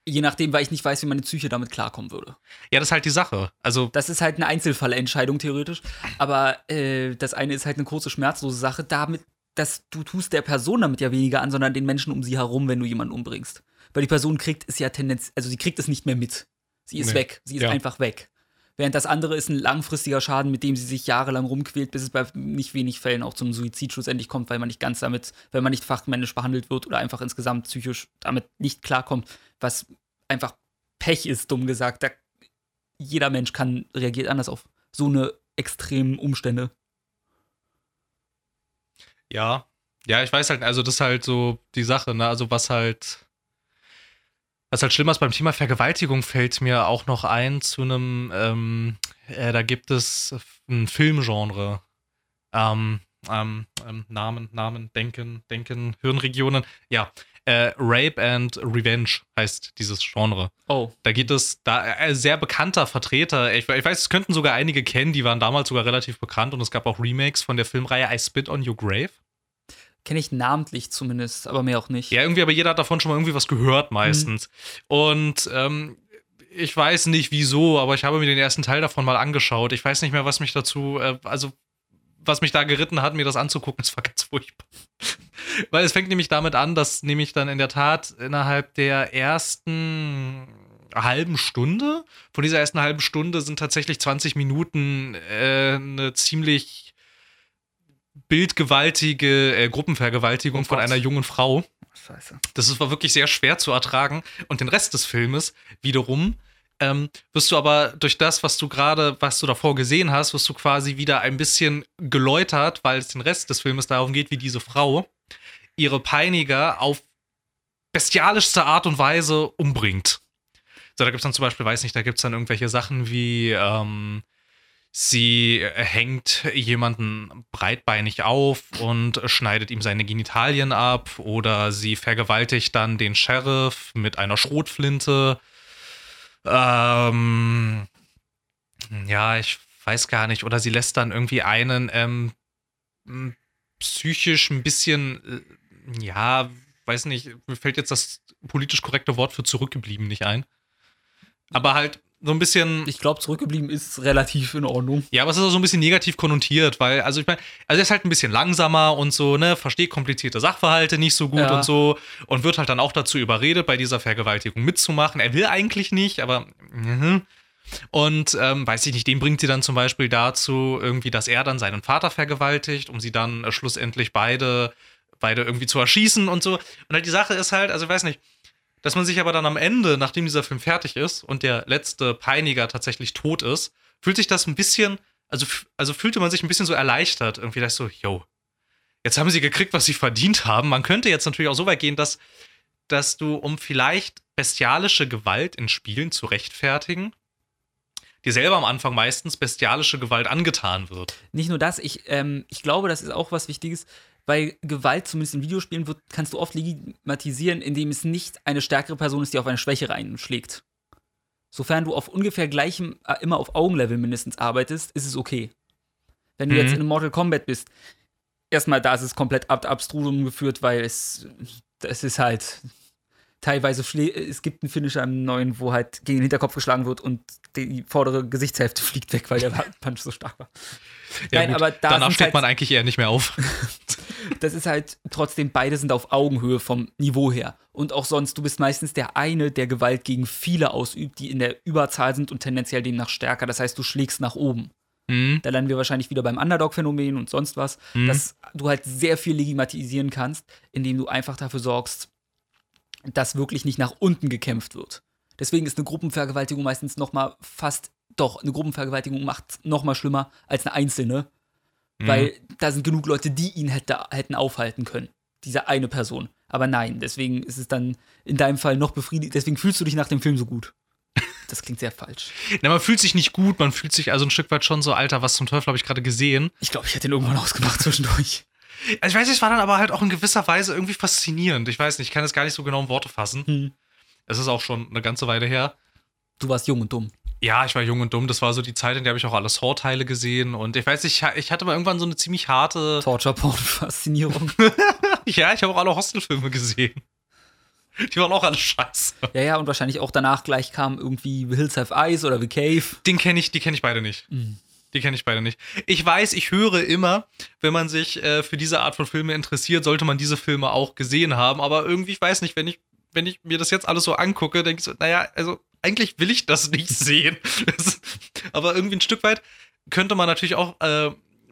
Je nachdem, weil ich nicht weiß, wie meine Psyche damit klarkommen würde. Ja, das ist halt die Sache. Also das ist halt eine Einzelfallentscheidung theoretisch. Aber das eine ist halt eine kurze, schmerzlose Sache. Du tust der Person damit ja weniger an, sondern den Menschen um sie herum, wenn du jemanden umbringst. Weil die Person kriegt es ja tendenziell... Also sie kriegt es nicht mehr mit. Sie ist weg. Sie ist einfach weg. Während das andere ist ein langfristiger Schaden, mit dem sie sich jahrelang rumquält, bis es bei nicht wenig Fällen auch zum Suizid schlussendlich kommt, weil man nicht fachmännisch behandelt wird oder einfach insgesamt psychisch damit nicht klarkommt, was einfach Pech ist, dumm gesagt. Jeder Mensch reagiert anders auf so eine extremen Umstände. Ja, ich weiß halt, also das ist halt so die Sache, ne? Also was halt schlimm ist beim Thema Vergewaltigung, fällt mir auch noch ein zu einem, da gibt es ein Filmgenre, Namen, Hirnregionen, Rape and Revenge heißt dieses Genre. Oh. Da geht es, sehr bekannter Vertreter, ich weiß, es könnten sogar einige kennen, die waren damals sogar relativ bekannt und es gab auch Remakes von der Filmreihe I Spit on Your Grave. Kenne ich namentlich zumindest, aber mehr auch nicht. Ja, irgendwie, aber jeder hat davon schon mal irgendwie was gehört meistens. Und ich weiß nicht wieso, aber ich habe mir den ersten Teil davon mal angeschaut. Ich weiß nicht mehr, was mich dazu, was mich da geritten hat, mir das anzugucken. Das war ganz furchtbar. Weil es fängt nämlich damit an, dass nämlich dann in der Tat innerhalb der ersten halben Stunde, von dieser ersten halben Stunde sind tatsächlich 20 Minuten eine ziemlich bildgewaltige Gruppenvergewaltigung von einer jungen Frau. Scheiße. Das war wirklich sehr schwer zu ertragen. Und den Rest des Filmes wiederum wirst du aber durch das, was du davor gesehen hast, wirst du quasi wieder ein bisschen geläutert, weil es den Rest des Filmes darum geht, wie diese Frau ihre Peiniger auf bestialischste Art und Weise umbringt. So, da gibt's dann zum Beispiel, da gibt's dann irgendwelche Sachen wie Sie hängt jemanden breitbeinig auf und schneidet ihm seine Genitalien ab, oder sie vergewaltigt dann den Sheriff mit einer Schrotflinte. Ja, ich weiß gar nicht. Oder sie lässt dann irgendwie einen psychisch ein bisschen, ja, weiß nicht, mir fällt jetzt das politisch korrekte Wort für zurückgeblieben nicht ein. Aber halt so ein bisschen. Ich glaube, zurückgeblieben ist relativ in Ordnung. Ja, aber es ist auch so ein bisschen negativ konnotiert, weil, also ich meine, also er ist halt ein bisschen langsamer und so, ne, versteht komplizierte Sachverhalte nicht so gut und so und wird halt dann auch dazu überredet, bei dieser Vergewaltigung mitzumachen. Er will eigentlich nicht, aber und weiß ich nicht, den bringt sie dann zum Beispiel dazu, irgendwie, dass er dann seinen Vater vergewaltigt, um sie dann schlussendlich beide irgendwie zu erschießen und so. Und halt die Sache ist halt, also ich weiß nicht, dass man sich aber dann am Ende, nachdem dieser Film fertig ist und der letzte Peiniger tatsächlich tot ist, fühlt sich das ein bisschen, also fühlte man sich ein bisschen so erleichtert. Irgendwie dachte ich so, yo, jetzt haben sie gekriegt, was sie verdient haben. Man könnte jetzt natürlich auch so weit gehen, dass du, um vielleicht bestialische Gewalt in Spielen zu rechtfertigen, dir selber am Anfang meistens bestialische Gewalt angetan wird. Nicht nur das, ich glaube, das ist auch was Wichtiges. Weil Gewalt, zumindest in Videospielen, kannst du oft legitimatisieren, indem es nicht eine stärkere Person ist, die auf eine Schwächere einschlägt. Sofern du auf ungefähr gleichem, immer auf Augenlevel mindestens arbeitest, ist es okay. Wenn du jetzt in Mortal Kombat bist, erstmal da ist es komplett ad absurdum geführt, weil es ist halt teilweise, es gibt einen Finisher im Neuen, wo halt gegen den Hinterkopf geschlagen wird und die vordere Gesichtshälfte fliegt weg, weil der Punch so stark war. Ja, nein, aber danach steht halt, man eigentlich eher nicht mehr auf. Das ist halt trotzdem, beide sind auf Augenhöhe vom Niveau her. Und auch sonst, du bist meistens der eine, der Gewalt gegen viele ausübt, die in der Überzahl sind und tendenziell demnach stärker. Das heißt, du schlägst nach oben. Da landen wir wahrscheinlich wieder beim Underdog-Phänomen und sonst was, dass du halt sehr viel legitimisieren kannst, indem du einfach dafür sorgst, dass wirklich nicht nach unten gekämpft wird. Deswegen ist eine Gruppenvergewaltigung meistens noch mal eine Gruppenvergewaltigung macht noch mal schlimmer als eine einzelne, weil da sind genug Leute, die ihn hätten aufhalten können, diese eine Person. Aber nein, deswegen ist es dann in deinem Fall noch befriedigend, deswegen fühlst du dich nach dem Film so gut. Das klingt sehr falsch. Na, man fühlt sich nicht gut, man fühlt sich also ein Stück weit schon so, Alter, was zum Teufel habe ich gerade gesehen? Ich glaube, ich hätte ihn irgendwann ausgemacht zwischendurch. Also ich weiß nicht, es war dann aber halt auch in gewisser Weise irgendwie faszinierend. Ich weiß nicht, ich kann das gar nicht so genau in Worte fassen. Es ist auch schon eine ganze Weile her. Du warst jung und dumm. Ja, ich war jung und dumm. Das war so die Zeit, in der habe ich auch alle Saw-Teile gesehen. Und ich weiß nicht, ich hatte mal irgendwann so eine ziemlich harte Torture-Porn-Faszinierung. Ja, ich habe auch alle Hostel-Filme gesehen. Die waren auch alle scheiße. Ja, und wahrscheinlich auch danach gleich kam irgendwie The Hills Have Eyes oder The Cave. Die kenne ich beide nicht. Die kenne ich beide nicht. Ich weiß, ich höre immer, wenn man sich für diese Art von Filme interessiert, sollte man diese Filme auch gesehen haben. Aber irgendwie, ich weiß nicht, wenn ich mir das jetzt alles so angucke, denke ich so, naja, also eigentlich will ich das nicht sehen. Aber irgendwie ein Stück weit könnte man natürlich auch,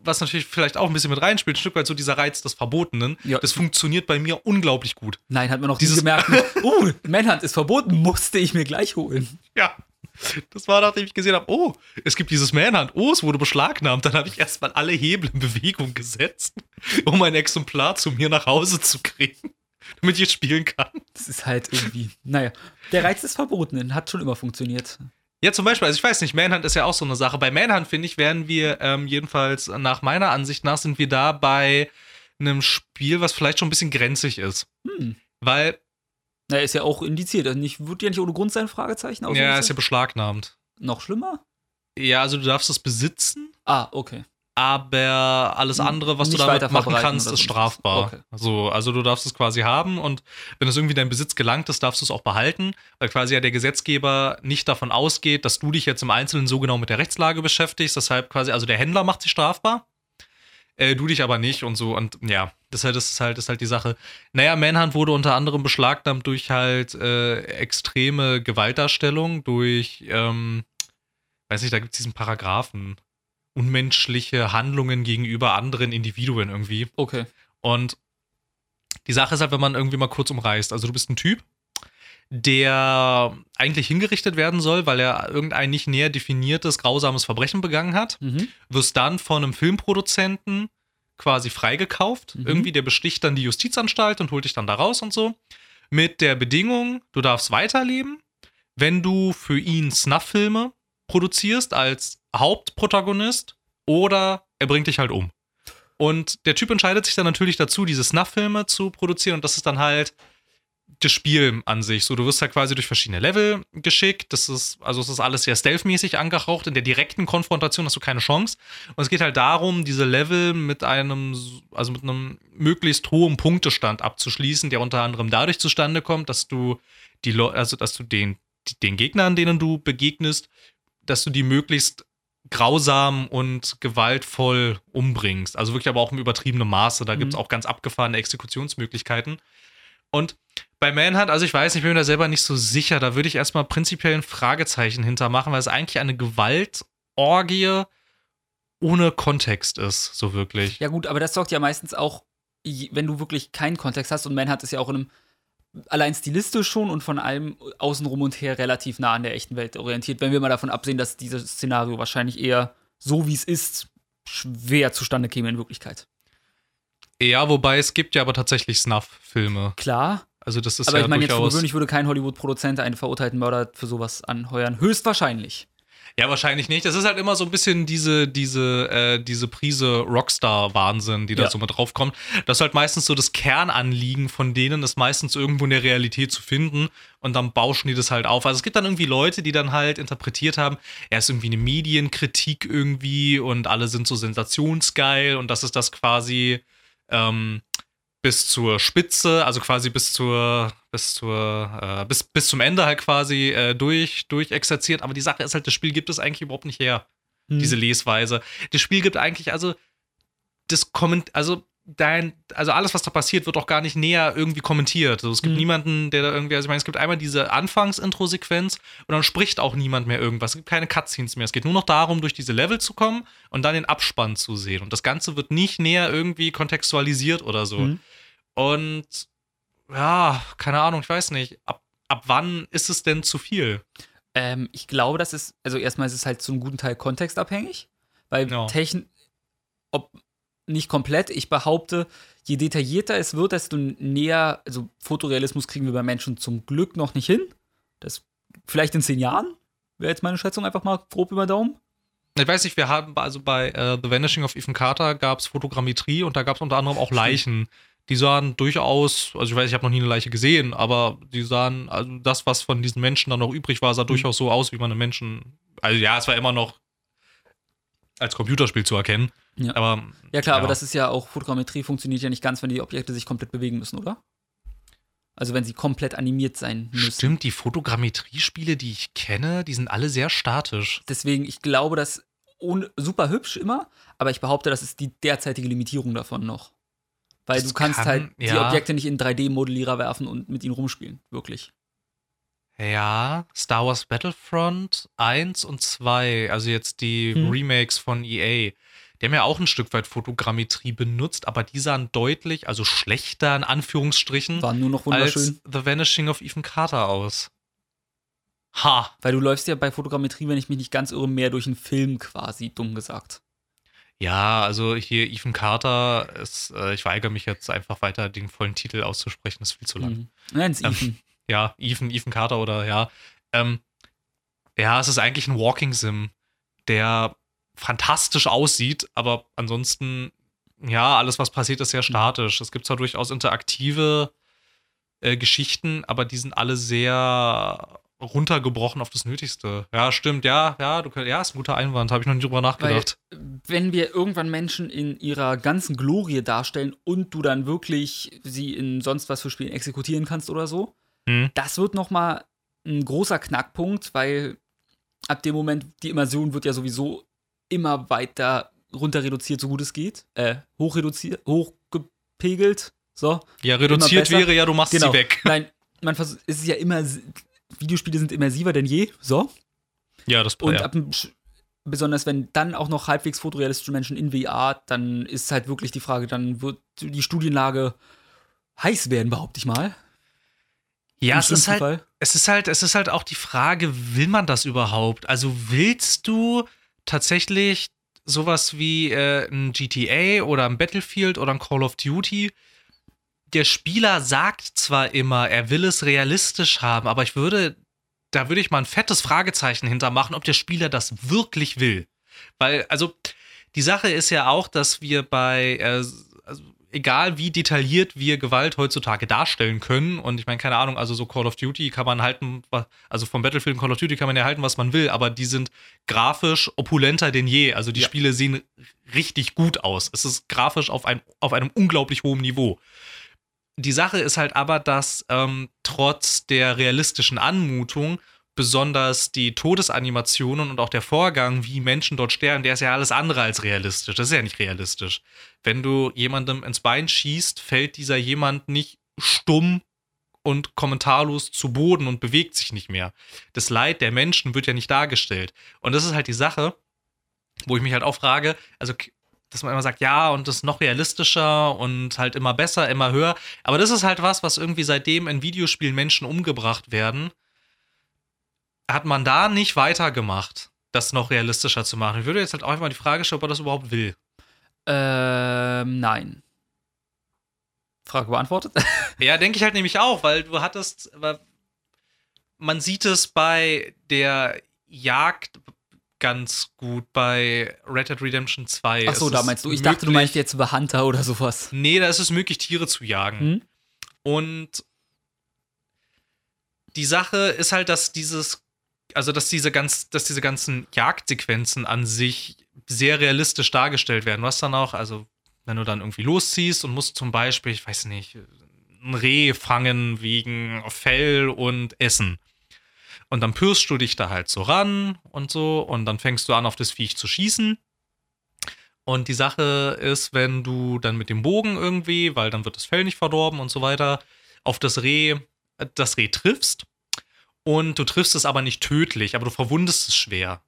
was natürlich vielleicht auch ein bisschen mit reinspielt, ein Stück weit so dieser Reiz des Verbotenen. Ja. Das funktioniert bei mir unglaublich gut. Nein, hat man auch dieses gemerkt. Manhunt ist verboten, musste ich mir gleich holen. Ja. Das war, nachdem ich gesehen habe, oh, es gibt dieses Manhunt, oh, es wurde beschlagnahmt. Dann habe ich erstmal alle Hebel in Bewegung gesetzt, um ein Exemplar zu mir nach Hause zu kriegen, damit ich es spielen kann. Das ist halt irgendwie, naja, der Reiz des Verbotenen hat schon immer funktioniert. Ja, zum Beispiel, also ich weiß nicht, Manhunt ist ja auch so eine Sache. Bei Manhunt, finde ich, wären wir jedenfalls nach meiner Ansicht nach, sind wir da bei einem Spiel, was vielleicht schon ein bisschen grenzig ist. Weil Na, ist ja auch indiziert. Also wird ja nicht ohne Grund sein, Fragezeichen? Ja, ist ja beschlagnahmt. Noch schlimmer? Ja, also du darfst es besitzen. Ah, okay. Aber alles andere, was du damit machen kannst, ist strafbar. Okay. Also du darfst es quasi haben und wenn es irgendwie in deinen Besitz gelangt ist, darfst du es auch behalten, weil quasi ja der Gesetzgeber nicht davon ausgeht, dass du dich jetzt im Einzelnen so genau mit der Rechtslage beschäftigst. Deshalb quasi, also der Händler macht sich strafbar. Du dich aber nicht und so. Und ja, das ist halt die Sache. Naja, Manhunt wurde unter anderem beschlagnahmt durch halt extreme Gewaltdarstellung, durch, weiß nicht, da gibt es diesen Paragraphen, unmenschliche Handlungen gegenüber anderen Individuen irgendwie. Okay. Und die Sache ist halt, wenn man irgendwie mal kurz umreißt. Also du bist ein Typ, der eigentlich hingerichtet werden soll, weil er irgendein nicht näher definiertes, grausames Verbrechen begangen hat, wirst dann von einem Filmproduzenten quasi freigekauft. Irgendwie, der besticht dann die Justizanstalt und holt dich dann da raus und so. Mit der Bedingung, du darfst weiterleben, wenn du für ihn Snuff-Filme produzierst als Hauptprotagonist oder er bringt dich halt um. Und der Typ entscheidet sich dann natürlich dazu, diese Snuff-Filme zu produzieren. Und das ist dann halt das Spiel an sich. So, du wirst halt quasi durch verschiedene Level geschickt. Es ist alles sehr stealth-mäßig angehaucht. In der direkten Konfrontation hast du keine Chance. Und es geht halt darum, diese Level mit einem möglichst hohen Punktestand abzuschließen, der unter anderem dadurch zustande kommt, dass du den Gegnern, denen du begegnest, dass du die möglichst grausam und gewaltvoll umbringst. Also wirklich aber auch im übertriebenen Maße. Da gibt es auch ganz abgefahrene Exekutionsmöglichkeiten. Und bei Manhunt, also ich weiß nicht, ich bin mir da selber nicht so sicher. Da würde ich erstmal prinzipiell ein Fragezeichen hintermachen, weil es eigentlich eine Gewaltorgie ohne Kontext ist, so wirklich. Ja gut, aber das sorgt ja meistens auch, wenn du wirklich keinen Kontext hast. Und Manhunt ist ja auch in einem, allein stilistisch schon und von allem außenrum und her relativ nah an der echten Welt orientiert, wenn wir mal davon absehen, dass dieses Szenario wahrscheinlich eher so, wie es ist, schwer zustande käme in Wirklichkeit. Ja, wobei es gibt ja aber tatsächlich Snuff-Filme. Klar. Also das ist aber ja ich meine jetzt für gewöhnlich würde kein Hollywood-Produzent einen verurteilten Mörder für sowas anheuern. Höchstwahrscheinlich. Ja, wahrscheinlich nicht. Das ist halt immer so ein bisschen diese Prise Rockstar-Wahnsinn, die da so mit draufkommt. Das ist halt meistens so das Kernanliegen von denen, das meistens irgendwo in der Realität zu finden. Und dann bauschen die das halt auf. Also es gibt dann irgendwie Leute, die dann halt interpretiert haben, ist irgendwie eine Medienkritik irgendwie und alle sind so sensationsgeil. Und das ist das quasi bis zur Spitze, also quasi bis zum Ende halt quasi durch exerziert. Aber die Sache ist halt, das Spiel gibt es eigentlich überhaupt nicht her, diese Lesweise. Das Spiel gibt eigentlich, alles, was da passiert, wird auch gar nicht näher irgendwie kommentiert. Also es gibt niemanden, der da irgendwie, also ich meine, es gibt einmal diese Anfangs-Intro-Sequenz und dann spricht auch niemand mehr irgendwas. Es gibt keine Cutscenes mehr. Es geht nur noch darum, durch diese Level zu kommen und dann den Abspann zu sehen. Und das Ganze wird nicht näher irgendwie kontextualisiert oder so. Und ja, keine Ahnung, ich weiß nicht. Ab wann ist es denn zu viel? Ich glaube, das ist, also erstmal ist es halt zu einem guten Teil kontextabhängig, weil nicht komplett. Ich behaupte, je detaillierter es wird, desto näher, also Fotorealismus kriegen wir bei Menschen zum Glück noch nicht hin. Das vielleicht in 10 Jahren, wäre jetzt meine Schätzung einfach mal grob über den Daumen. Ich weiß nicht, wir haben also bei The Vanishing of Ethan Carter gab es Fotogrammetrie und da gab es unter anderem auch Leichen. Die sahen durchaus, also ich weiß, ich habe noch nie eine Leiche gesehen, aber die sahen, also das, was von diesen Menschen dann noch übrig war, sah durchaus so aus, wie man einen Menschen, also ja, es war immer noch als Computerspiel zu erkennen. Ja, aber, ja klar, ja. Aber das ist ja auch, Fotogrammetrie funktioniert ja nicht ganz, wenn die Objekte sich komplett bewegen müssen, oder? Also wenn sie komplett animiert sein müssen. Stimmt, die Fotogrammetrie-Spiele, die ich kenne, die sind alle sehr statisch. Deswegen, ich glaube, das ist super hübsch immer, aber ich behaupte, das ist die derzeitige Limitierung davon noch. Weil das du kannst die Objekte nicht in 3D-Modellierer werfen und mit ihnen rumspielen, wirklich. Ja, Star Wars Battlefront 1 und 2, also jetzt die Remakes von EA, die haben ja auch ein Stück weit Fotogrammetrie benutzt, aber die sahen deutlich, also schlechter in Anführungsstrichen, waren nur noch wunderschön, als The Vanishing of Ethan Carter aus. Ha! Weil du läufst ja bei Fotogrammetrie, wenn ich mich nicht ganz irre, mehr durch einen Film quasi, dumm gesagt. Ja, also hier Ethan Carter, ich weigere mich jetzt einfach weiter, den vollen Titel auszusprechen, das ist viel zu lang. Nein, es ist Ethan. Ja, Ethan Carter oder ja. Ja, es ist eigentlich ein Walking-Sim, der fantastisch aussieht, aber ansonsten, ja, alles, was passiert, ist sehr statisch. Es gibt zwar durchaus interaktive Geschichten, aber die sind alle sehr runtergebrochen auf das Nötigste. Ja, stimmt, ja, ist ein guter Einwand, habe ich noch nie drüber nachgedacht. Weil, wenn wir irgendwann Menschen in ihrer ganzen Glorie darstellen und du dann wirklich sie in sonst was für Spielen exekutieren kannst oder so, das wird nochmal ein großer Knackpunkt, weil ab dem Moment, die Immersion wird ja sowieso immer weiter runter reduziert, so gut es geht. Hochgepegelt. So. Ja, reduziert wäre ja, du machst sie weg. Nein, es ist ja immer, Videospiele sind immersiver denn je. So. Ja, das und besonders wenn dann auch noch halbwegs fotorealistische Menschen in VR, dann ist halt wirklich die Frage, dann wird die Studienlage heiß werden, behaupte ich mal. Ja, es ist halt auch die Frage, will man das überhaupt? Also willst du tatsächlich sowas wie ein GTA oder ein Battlefield oder ein Call of Duty? Der Spieler sagt zwar immer, er will es realistisch haben, aber da würde ich mal ein fettes Fragezeichen hintermachen, ob der Spieler das wirklich will. Weil, also, die Sache ist ja auch, dass wir bei, also, egal wie detailliert wir Gewalt heutzutage darstellen können, und ich meine, keine Ahnung, also so Call of Duty kann man halten, also vom Battlefield und Call of Duty kann man ja halten, was man will, aber die sind grafisch opulenter denn je. Also die Spiele sehen richtig gut aus. Es ist grafisch auf einem unglaublich hohen Niveau. Die Sache ist halt aber, dass trotz der realistischen Anmutung besonders die Todesanimationen und auch der Vorgang, wie Menschen dort sterben, der ist ja alles andere als realistisch. Das ist ja nicht realistisch. Wenn du jemandem ins Bein schießt, fällt dieser jemand nicht stumm und kommentarlos zu Boden und bewegt sich nicht mehr. Das Leid der Menschen wird ja nicht dargestellt. Und das ist halt die Sache, wo ich mich halt auch frage, also dass man immer sagt, ja, und das ist noch realistischer und halt immer besser, immer höher. Aber das ist halt was irgendwie seitdem in Videospielen Menschen umgebracht werden, hat man da nicht weitergemacht, das noch realistischer zu machen. Ich würde jetzt halt auch mal die Frage stellen, ob er das überhaupt will. Nein. Frage beantwortet? Ja, denke ich halt nämlich auch, weil du hattest, man sieht es bei der Jagd ganz gut, bei Red Dead Redemption 2. Achso, da meinst du, ich dachte, du meinst jetzt über Hunter oder sowas. Nee, da ist es möglich, Tiere zu jagen. Hm? Und die Sache ist halt, dass dass diese ganzen Jagdsequenzen an sich sehr realistisch dargestellt werden. Was dann auch, also wenn du dann irgendwie losziehst und musst zum Beispiel, ich weiß nicht, ein Reh fangen wegen Fell und Essen. Und dann pürst du dich da halt so ran und so und dann fängst du an, auf das Viech zu schießen. Und die Sache ist, wenn du dann mit dem Bogen irgendwie, weil dann wird das Fell nicht verdorben und so weiter, auf das Reh triffst. Und du triffst es aber nicht tödlich, aber du verwundest es schwer.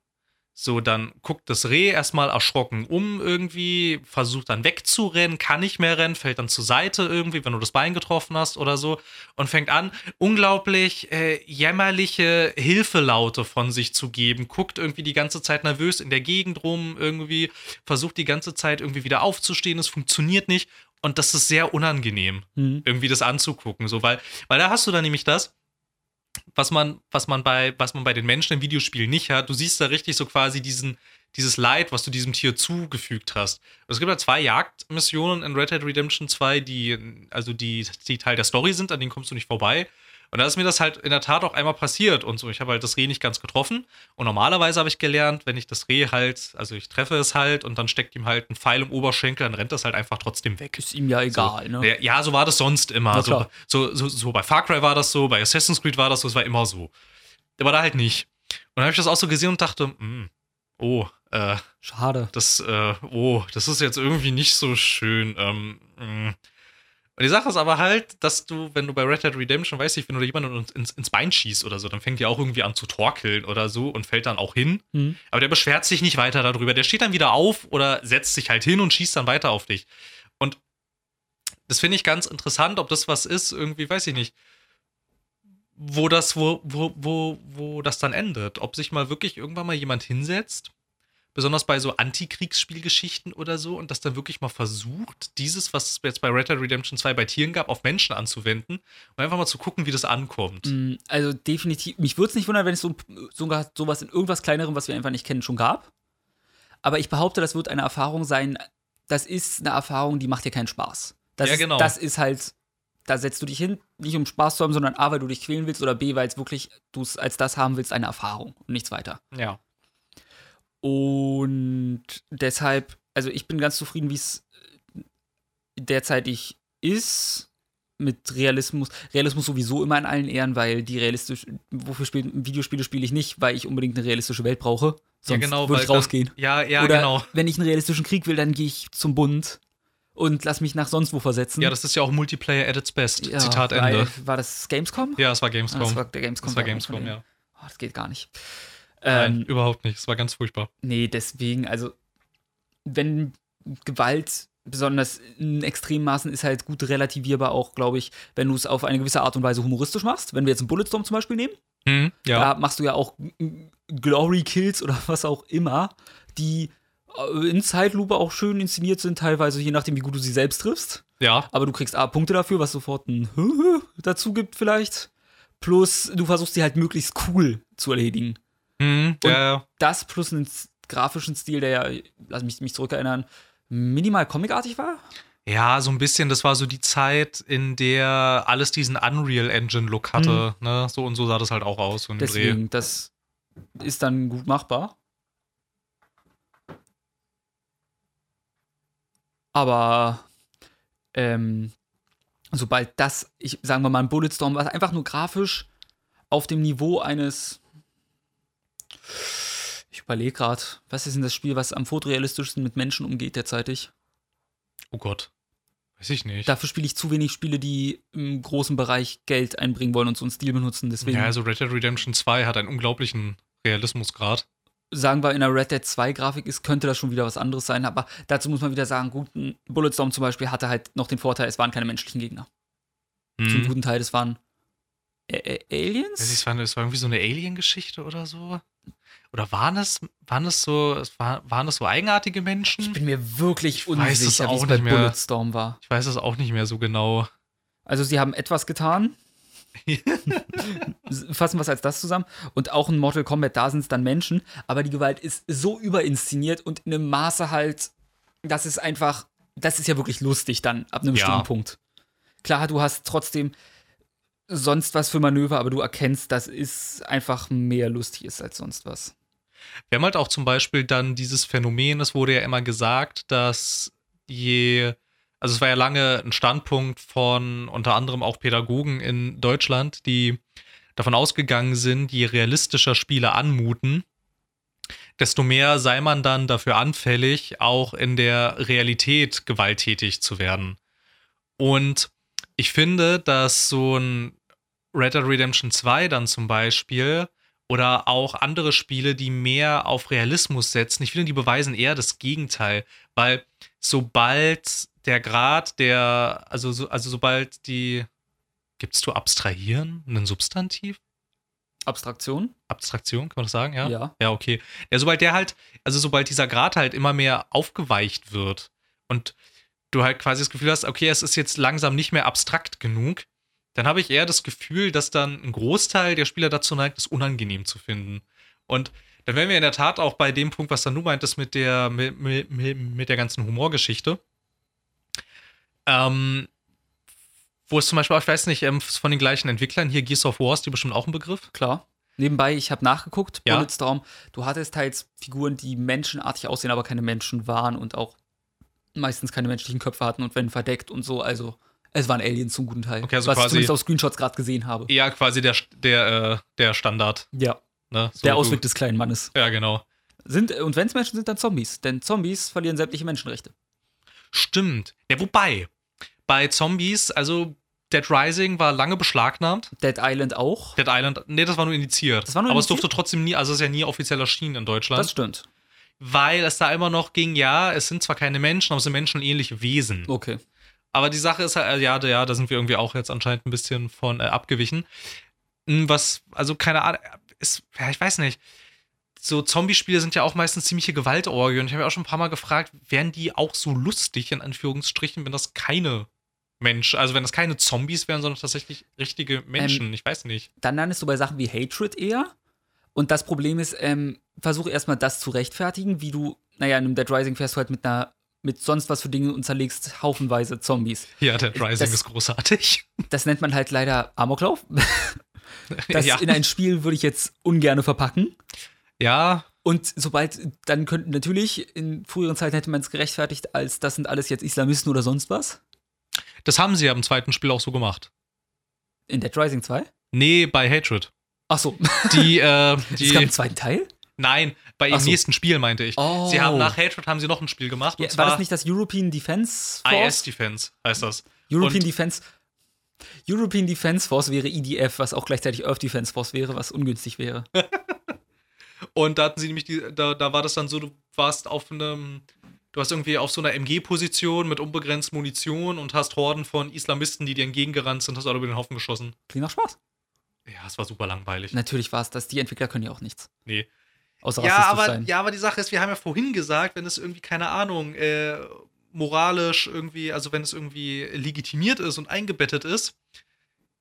So, dann guckt das Reh erstmal erschrocken um irgendwie, versucht dann wegzurennen, kann nicht mehr rennen, fällt dann zur Seite irgendwie, wenn du das Bein getroffen hast oder so und fängt an, unglaublich jämmerliche Hilfelaute von sich zu geben, guckt irgendwie die ganze Zeit nervös in der Gegend rum irgendwie, versucht die ganze Zeit irgendwie wieder aufzustehen, es funktioniert nicht und das ist sehr unangenehm, irgendwie das anzugucken, so, weil da hast du dann nämlich das, was man bei den Menschen im Videospiel nicht hat. Du siehst da richtig so quasi dieses Leid, was du diesem Tier zugefügt hast. Es gibt ja 2 Jagdmissionen in Red Dead Redemption 2, die Teil der Story sind, an denen kommst du nicht vorbei. Und da ist mir das halt in der Tat auch einmal passiert und so. Ich habe halt das Reh nicht ganz getroffen und normalerweise habe ich gelernt, wenn ich das Reh halt, also ich treffe es halt und dann steckt ihm halt ein Pfeil im Oberschenkel, dann rennt das halt einfach trotzdem weg. Ist ihm ja egal, so, ne? Ja, so war das sonst immer. So bei Far Cry war das so, bei Assassin's Creed war das so, es war immer so. Aber da halt nicht. Und dann habe ich das auch so gesehen und dachte, schade. Das ist jetzt irgendwie nicht so schön, Und die Sache ist aber halt, dass du, wenn du bei Red Dead Redemption, weiß ich, wenn du jemanden ins Bein schießt oder so, dann fängt der auch irgendwie an zu torkeln oder so und fällt dann auch hin. Aber der beschwert sich nicht weiter darüber. Der steht dann wieder auf oder setzt sich halt hin und schießt dann weiter auf dich. Und das finde ich ganz interessant, ob das was ist, irgendwie, weiß ich nicht, wo das dann endet. Ob sich mal wirklich irgendwann mal jemand hinsetzt, besonders bei so Antikriegsspielgeschichten oder so, und das dann wirklich mal versucht, dieses, was es jetzt bei Red Dead Redemption 2 bei Tieren gab, auf Menschen anzuwenden und einfach mal zu gucken, wie das ankommt. Also definitiv, mich würde es nicht wundern, wenn es sowas in irgendwas Kleinerem, was wir einfach nicht kennen, schon gab. Aber ich behaupte, das wird eine Erfahrung sein, das ist eine Erfahrung, die macht dir keinen Spaß. Das ist halt, da setzt du dich hin, nicht um Spaß zu haben, sondern A, weil du dich quälen willst oder B, weil es wirklich, du es als das haben willst, eine Erfahrung und nichts weiter. Ja. Und deshalb, also ich bin ganz zufrieden, wie es derzeitig ist mit Realismus. Realismus sowieso immer in allen Ehren, weil die realistisch, wofür Videospiele spiele ich nicht, weil ich unbedingt eine realistische Welt brauche. Sonst würde ich rausgehen. Oder wenn ich einen realistischen Krieg will, dann gehe ich zum Bund und lass mich nach sonst wo versetzen. Ja, das ist ja auch Multiplayer at its best. Ja, Zitat Ende. War das Gamescom? Ja, es war Gamescom. Das war Gamescom. Oh, das geht gar nicht. Nein, überhaupt nicht. Es war ganz furchtbar. Nee, deswegen, also wenn Gewalt besonders in Extremmaßen ist halt gut relativierbar auch, glaube ich, wenn du es auf eine gewisse Art und Weise humoristisch machst. Wenn wir jetzt einen Bulletstorm zum Beispiel nehmen, da machst du ja auch Glory Kills oder was auch immer, die in Zeitlupe auch schön inszeniert sind, teilweise je nachdem, wie gut du sie selbst triffst. Ja. Aber du kriegst A, Punkte dafür, was sofort ein dazu gibt vielleicht. Plus, du versuchst sie halt möglichst cool zu erledigen. Das plus ein grafischen Stil, der ja, lass mich zurückerinnern, minimal comicartig war? Ja, so ein bisschen. Das war so die Zeit, in der alles diesen Unreal-Engine-Look hatte. Mhm. Ne? So und so sah das halt auch aus. So ein Deswegen, Dreh. Das ist dann gut machbar. Aber sobald das, sagen wir mal, ein Bulletstorm, was einfach nur grafisch auf dem Niveau eines, ich überlege gerade, was ist denn das Spiel, was am fotorealistischsten mit Menschen umgeht derzeitig? Oh Gott, weiß ich nicht. Dafür spiele ich zu wenig Spiele, die im großen Bereich Geld einbringen wollen und so einen Stil benutzen. Deswegen. Ja, also Red Dead Redemption 2 hat einen unglaublichen Realismusgrad. Sagen wir, in der Red Dead 2-Grafik ist, könnte das schon wieder was anderes sein. Aber dazu muss man wieder sagen, gut, Bulletstorm zum Beispiel hatte halt noch den Vorteil, es waren keine menschlichen Gegner. Mhm. Zum guten Teil, es waren Aliens? Es war irgendwie so eine Alien-Geschichte oder so. Oder waren es so eigenartige Menschen? Ich bin mir wirklich unsicher, wie es bei Bulletstorm war. Ich weiß es auch nicht mehr so genau. Also sie haben etwas getan. Fassen wir es als das zusammen. Und auch in Mortal Kombat, da sind es dann Menschen. Aber die Gewalt ist so überinszeniert und in einem Maße halt, das ist einfach, das ist ja wirklich lustig dann ab einem bestimmten Punkt. Klar, du hast trotzdem sonst was für Manöver, aber du erkennst, das ist einfach mehr lustig ist als sonst was. Wir haben halt auch zum Beispiel dann dieses Phänomen, es wurde ja immer gesagt, dass also es war ja lange ein Standpunkt von unter anderem auch Pädagogen in Deutschland, die davon ausgegangen sind, je realistischer Spiele anmuten, desto mehr sei man dann dafür anfällig, auch in der Realität gewalttätig zu werden. Und ich finde, dass so ein Red Dead Redemption 2 dann zum Beispiel oder auch andere Spiele, die mehr auf Realismus setzen, ich finde, die beweisen eher das Gegenteil, weil sobald der Grad der, also sobald die, gibt's zu abstrahieren, einen Substantiv? Abstraktion, kann man das sagen, ja? Ja, okay. Ja, sobald dieser Grad halt immer mehr aufgeweicht wird und du halt quasi das Gefühl hast, okay, es ist jetzt langsam nicht mehr abstrakt genug, dann habe ich eher das Gefühl, dass dann ein Großteil der Spieler dazu neigt, es unangenehm zu finden. Und dann wären wir in der Tat auch bei dem Punkt, was dann du meintest mit der ganzen Humorgeschichte. Wo es zum Beispiel, ich weiß nicht, von den gleichen Entwicklern, hier Gears of War, ist dir bestimmt auch ein Begriff? Klar. Nebenbei, ich habe nachgeguckt, ja. Bulletstorm, du hattest teils Figuren, die menschenartig aussehen, aber keine Menschen waren und auch meistens keine menschlichen Köpfe hatten und wenn verdeckt und so, also es waren Aliens zum guten Teil, okay, also was quasi, ich zumindest auf Screenshots gerade gesehen habe. Ja, quasi der Standard. Ja, ne? So der Ausweg des kleinen Mannes. Ja, genau. Und wenn es Menschen sind, dann Zombies, denn Zombies verlieren sämtliche Menschenrechte. Stimmt. Ja, wobei, bei Zombies, also Dead Rising war lange beschlagnahmt. Dead Island auch. Dead Island, nee, das war nur indiziert. Aber es durfte trotzdem nie, also es ist ja nie offiziell erschienen in Deutschland. Das stimmt. Weil es da immer noch ging, ja, es sind zwar keine Menschen, aber es sind menschenähnliche Wesen. Okay. Aber die Sache ist halt, ja, da sind wir irgendwie auch jetzt anscheinend ein bisschen von abgewichen. Was, also keine Ahnung, ist, ja, ich weiß nicht. So Zombie-Spiele sind ja auch meistens ziemliche Gewaltorgie. Und ich habe mir auch schon ein paar Mal gefragt, wären die auch so lustig, in Anführungsstrichen, wenn das keine Mensch, also wenn das keine Zombies wären, sondern tatsächlich richtige Menschen. Ich weiß nicht. Dann landest du bei Sachen wie Hatred eher. Und das Problem ist, versuche erstmal das zu rechtfertigen, wie du, naja, in einem Dead Rising fährst du halt mit sonst was für Dingen und zerlegst haufenweise Zombies. Ja, Dead Rising ist großartig. Das nennt man halt leider Amoklauf. Das in ein Spiel würde ich jetzt ungern verpacken. Ja. Und dann könnten natürlich, in früheren Zeiten hätte man es gerechtfertigt, als das sind alles jetzt Islamisten oder sonst was. Das haben sie ja im zweiten Spiel auch so gemacht. In Dead Rising 2? Nee, bei Hatred. Ach so. Es gab einen zweiten Teil? Nein, bei ihrem nächsten Spiel, meinte ich. Oh. Sie haben nach Hatred haben sie noch ein Spiel gemacht. Ja, und zwar war das nicht das European Defense Force? IS Defense heißt das. European Defense Force wäre EDF, was auch gleichzeitig Earth Defense Force wäre, was ungünstig wäre. Und da hatten sie nämlich da war das dann so, du warst irgendwie auf so einer MG-Position mit unbegrenzt Munition und hast Horden von Islamisten, die dir entgegengerannt sind, hast alle über den Haufen geschossen. Klingt nach Spaß. Ja, es war super langweilig. Natürlich war es das. Die Entwickler können ja auch nichts. Nee. Außer rassistisch sein. Ja, aber die Sache ist, wir haben ja vorhin gesagt, wenn es irgendwie, keine Ahnung, moralisch irgendwie, also wenn es irgendwie legitimiert ist und eingebettet ist,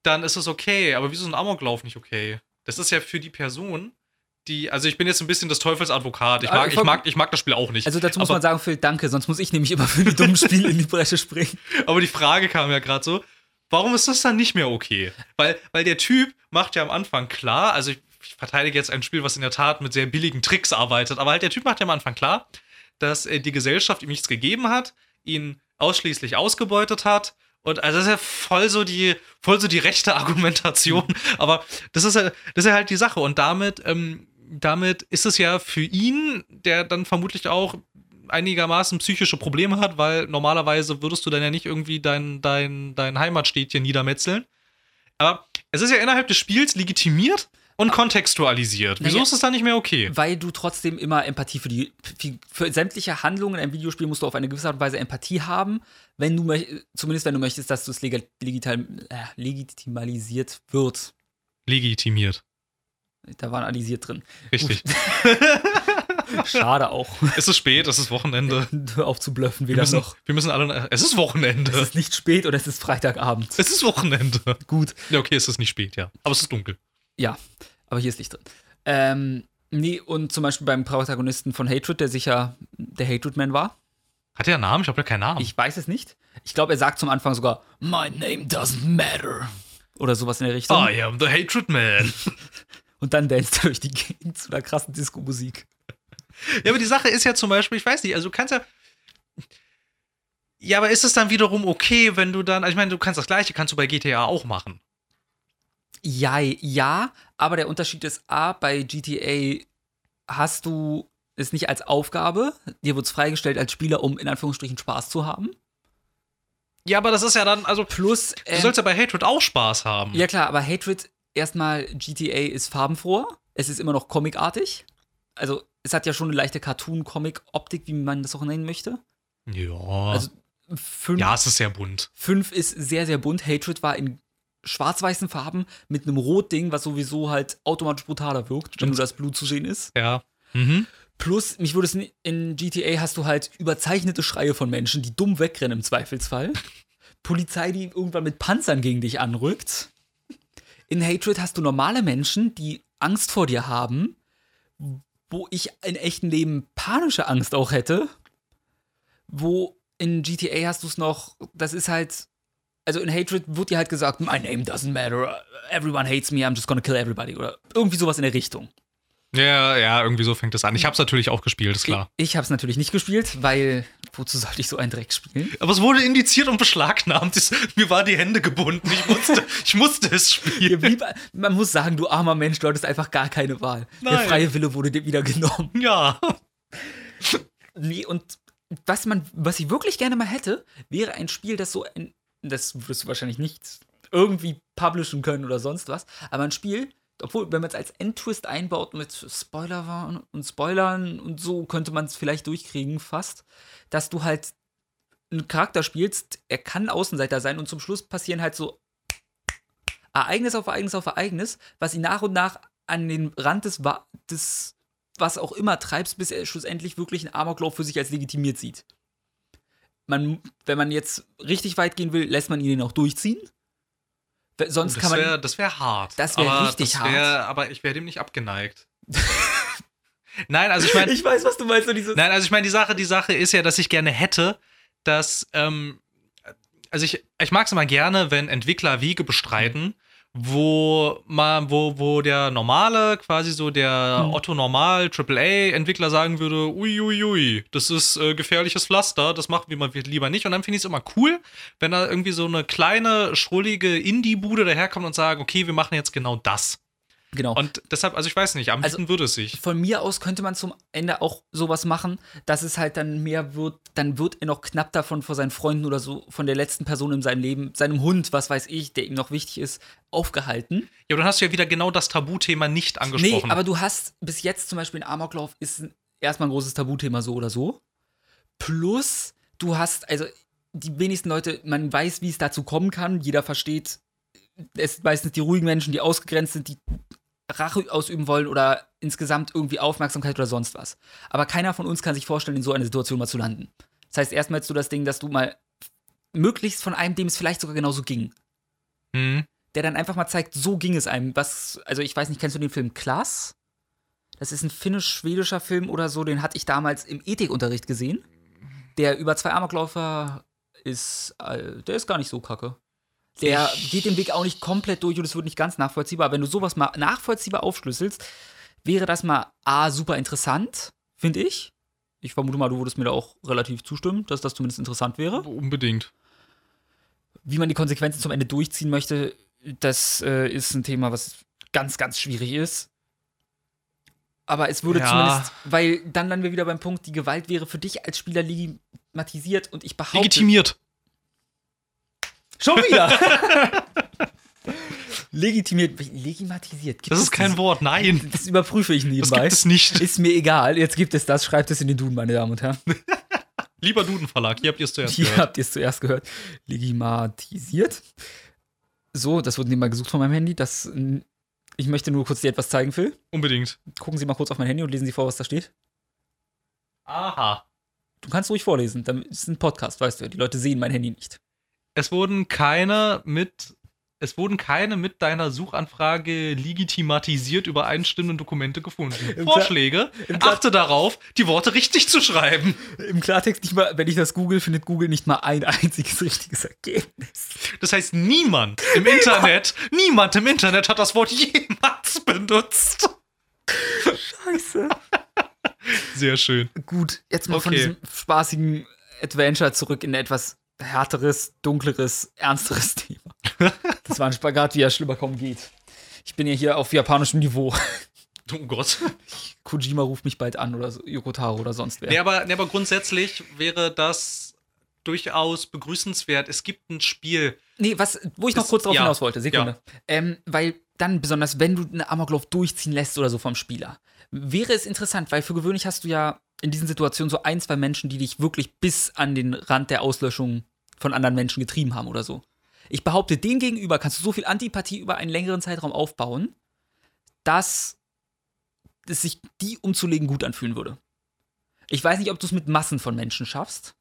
dann ist es okay. Aber wieso ist ein Amoklauf nicht okay? Das ist ja für die Person, die, also ich bin jetzt ein bisschen das Teufelsadvokat. Ich mag das Spiel auch nicht. Also dazu muss man sagen, Phil, danke, sonst muss ich nämlich immer für die dummen Spiele in die Bresche springen. Aber die Frage kam ja gerade so, warum ist das dann nicht mehr okay? Weil der Typ macht ja am Anfang klar, also ich verteidige jetzt ein Spiel, was in der Tat mit sehr billigen Tricks arbeitet, aber halt der Typ macht ja am Anfang klar, dass die Gesellschaft ihm nichts gegeben hat, ihn ausschließlich ausgebeutet hat. Und also das ist ja voll so die rechte Argumentation, aber das ist ja halt die Sache. Und damit ist es ja für ihn, der dann vermutlich auch einigermaßen psychische Probleme hat, weil normalerweise würdest du dann ja nicht irgendwie dein Heimatstädtchen niedermetzeln. Aber es ist ja innerhalb des Spiels legitimiert und kontextualisiert. Wieso ist es dann nicht mehr okay? Weil du trotzdem immer Empathie für sämtliche Handlungen in einem Videospiel musst du auf eine gewisse Art und Weise Empathie haben, wenn du möchtest, dass es legitimisiert wird. Legitimiert. Da waren alisiert drin. Richtig. Schade auch. Es ist spät, es ist Wochenende. Hör auf zu blöffen, wir müssen alle. Es ist Wochenende. Es ist nicht spät oder es ist Freitagabend. Es ist Wochenende. Gut. Ja, okay, es ist nicht spät, ja. Aber es ist dunkel. Ja, aber hier ist Licht drin. Nee, und zum Beispiel beim Protagonisten von Hatred, der sicher der Hatred-Man war. Hat er einen Namen? Ich habe ja keinen Namen. Ich weiß es nicht. Ich glaube, er sagt zum Anfang sogar, my name doesn't matter. Oder sowas in der Richtung. I am the Hatred-Man. Und dann danst er durch die Gegend zu einer krassen Disco-Musik. Ja, aber die Sache ist ja zum Beispiel, ich weiß nicht, also du kannst ja... Ja, aber ist es dann wiederum okay, wenn du dann... Also ich meine, du kannst das Gleiche, kannst du bei GTA auch machen. Ja, aber der Unterschied ist, bei GTA hast du es nicht als Aufgabe, dir wird es freigestellt als Spieler, um in Anführungsstrichen Spaß zu haben. Ja, aber das ist ja dann, also plus... du sollst ja bei Hatred auch Spaß haben. Ja klar, aber Hatred, erstmal GTA ist farbenfroher, es ist immer noch comicartig, also es hat ja schon eine leichte Cartoon-Comic-Optik, wie man das auch nennen möchte. Ja, also 5, ja, es ist sehr bunt. 5 ist sehr, sehr bunt, Hatred war in schwarz-weißen Farben mit einem Rot-Ding, was sowieso halt automatisch brutaler wirkt, wenn nur das Blut zu sehen ist. Ja. Mhm. Plus, in GTA hast du halt überzeichnete Schreie von Menschen, die dumm wegrennen im Zweifelsfall. Polizei, die irgendwann mit Panzern gegen dich anrückt. In Hatred hast du normale Menschen, die Angst vor dir haben, wo ich in echtem Leben panische Angst auch hätte. Wo in GTA hast du es noch, das ist halt... Also in Hatred wird dir halt gesagt, my name doesn't matter, everyone hates me, I'm just gonna kill everybody. Oder irgendwie sowas in der Richtung. Ja, irgendwie so fängt das an. Ich hab's natürlich auch gespielt, ist klar. Ich hab's natürlich nicht gespielt, weil wozu sollte ich so einen Dreck spielen? Aber es wurde indiziert und beschlagnahmt. Mir waren die Hände gebunden. Ich musste es spielen. Man muss sagen, du armer Mensch, du hattest einfach gar keine Wahl. Nein. Der freie Wille wurde dir wieder genommen. Ja. Nee, und was ich wirklich gerne mal hätte, wäre ein Spiel, das so ein... Das wirst du wahrscheinlich nicht irgendwie publishen können oder sonst was. Aber ein Spiel, obwohl, wenn man es als Endtwist einbaut mit Spoiler und Spoilern und so, könnte man es vielleicht durchkriegen fast, dass du halt einen Charakter spielst, er kann Außenseiter sein und zum Schluss passieren halt so Ereignis auf Ereignis auf Ereignis, was ihn nach und nach an den Rand des was auch immer treibst, bis er schlussendlich wirklich einen Amoklauf für sich als legitimiert sieht. Wenn man jetzt richtig weit gehen will, lässt man ihn auch durchziehen. Sonst das wäre hart. Das wäre richtig hart. Aber ich wäre dem nicht abgeneigt. Nein, also ich meine... Ich weiß, was du meinst. Nein, also ich meine, die Sache ist ja, dass ich gerne hätte, dass... also ich mag es immer gerne, wenn Entwickler Wege bestreiten, wo der normale, quasi so der Otto-Normal-AAA-Entwickler sagen würde, uiuiui, das ist gefährliches Pflaster, das machen wir lieber nicht. Und dann finde ich es immer cool, wenn da irgendwie so eine kleine, schrullige Indie-Bude daherkommt und sagt, okay, wir machen jetzt genau das. Genau. Und deshalb, also ich weiß nicht, am liebsten würde es sich. Von mir aus könnte man zum Ende auch sowas machen, dass es halt dann mehr wird, dann wird er noch knapp davon vor seinen Freunden oder so, von der letzten Person in seinem Leben, seinem Hund, was weiß ich, der ihm noch wichtig ist, aufgehalten. Ja, aber dann hast du ja wieder genau das Tabuthema nicht angesprochen. Nee, aber du hast bis jetzt zum Beispiel ein Amoklauf ist erstmal ein großes Tabuthema, so oder so. Plus, du hast, also die wenigsten Leute, man weiß, wie es dazu kommen kann, jeder versteht, es sind meistens die ruhigen Menschen, die ausgegrenzt sind, die Rache ausüben wollen oder insgesamt irgendwie Aufmerksamkeit oder sonst was. Aber keiner von uns kann sich vorstellen, in so einer Situation mal zu landen. Das heißt, erstmal hast du das Ding, dass du mal möglichst von einem, dem es vielleicht sogar genauso ging, der dann einfach mal zeigt, so ging es einem. Also ich weiß nicht, kennst du den Film Klaas? Das ist ein finnisch-schwedischer Film oder so, den hatte ich damals im Ethikunterricht gesehen. Der über zwei Amokläufer ist, der ist gar nicht so kacke. Der geht den Weg auch nicht komplett durch und es wird nicht ganz nachvollziehbar. Aber wenn du sowas mal nachvollziehbar aufschlüsselst, wäre das mal A, super interessant, finde ich. Ich vermute mal, du würdest mir da auch relativ zustimmen, dass das zumindest interessant wäre. Unbedingt. Wie man die Konsequenzen zum Ende durchziehen möchte, das ist ein Thema, was ganz, ganz schwierig ist. Aber es würde zumindest, weil dann landen wir wieder beim Punkt, die Gewalt wäre für dich als Spieler legitimiert und ich behaupte... Legitimiert. Schon wieder. Legitimiert. Legimatisiert. Gibt das ist kein Wort, nein. Das überprüfe ich nebenbei. Das gibt es nicht. Ist mir egal. Jetzt gibt es das. Schreibt es in den Duden, meine Damen und Herren. Lieber Duden-Verlag, hier habt ihr es zuerst gehört. Hier habt ihr es zuerst gehört. Legimatisiert. So, das wurde nebenbei gesucht von meinem Handy. Das, ich möchte nur kurz dir etwas zeigen, Phil. Unbedingt. Gucken Sie mal kurz auf mein Handy und lesen Sie vor, was da steht. Aha. Du kannst ruhig vorlesen. Das ist ein Podcast, weißt du. Die Leute sehen mein Handy nicht. Es wurden keine mit deiner Suchanfrage legitimatisiert übereinstimmenden Dokumente gefunden. Vorschläge? Achte darauf, die Worte richtig zu schreiben. Im Klartext, nicht mal, wenn ich das google, findet Google nicht mal ein einziges richtiges Ergebnis. Das heißt, niemand im Internet hat das Wort jemals benutzt. Scheiße. Sehr schön. Gut, jetzt mal von diesem spaßigen Adventure zurück in etwas härteres, dunkleres, ernsteres Thema. Das war ein Spagat, wie er schlimmer kaum geht. Ich bin ja hier auf japanischem Niveau. Oh Gott. Kojima ruft mich bald an oder so, Yoko Taro oder sonst wer. Nee, aber grundsätzlich wäre das durchaus begrüßenswert. Es gibt ein Spiel. Nee, wo ich noch kurz drauf hinaus wollte. Sekunde. Ja. Weil dann, besonders wenn du eine Amoklauf durchziehen lässt oder so vom Spieler, wäre es interessant, weil für gewöhnlich hast du ja in diesen Situationen so ein, zwei Menschen, die dich wirklich bis an den Rand der Auslöschung von anderen Menschen getrieben haben oder so. Ich behaupte, denen gegenüber kannst du so viel Antipathie über einen längeren Zeitraum aufbauen, dass es sich die umzulegen gut anfühlen würde. Ich weiß nicht, ob du es mit Massen von Menschen schaffst,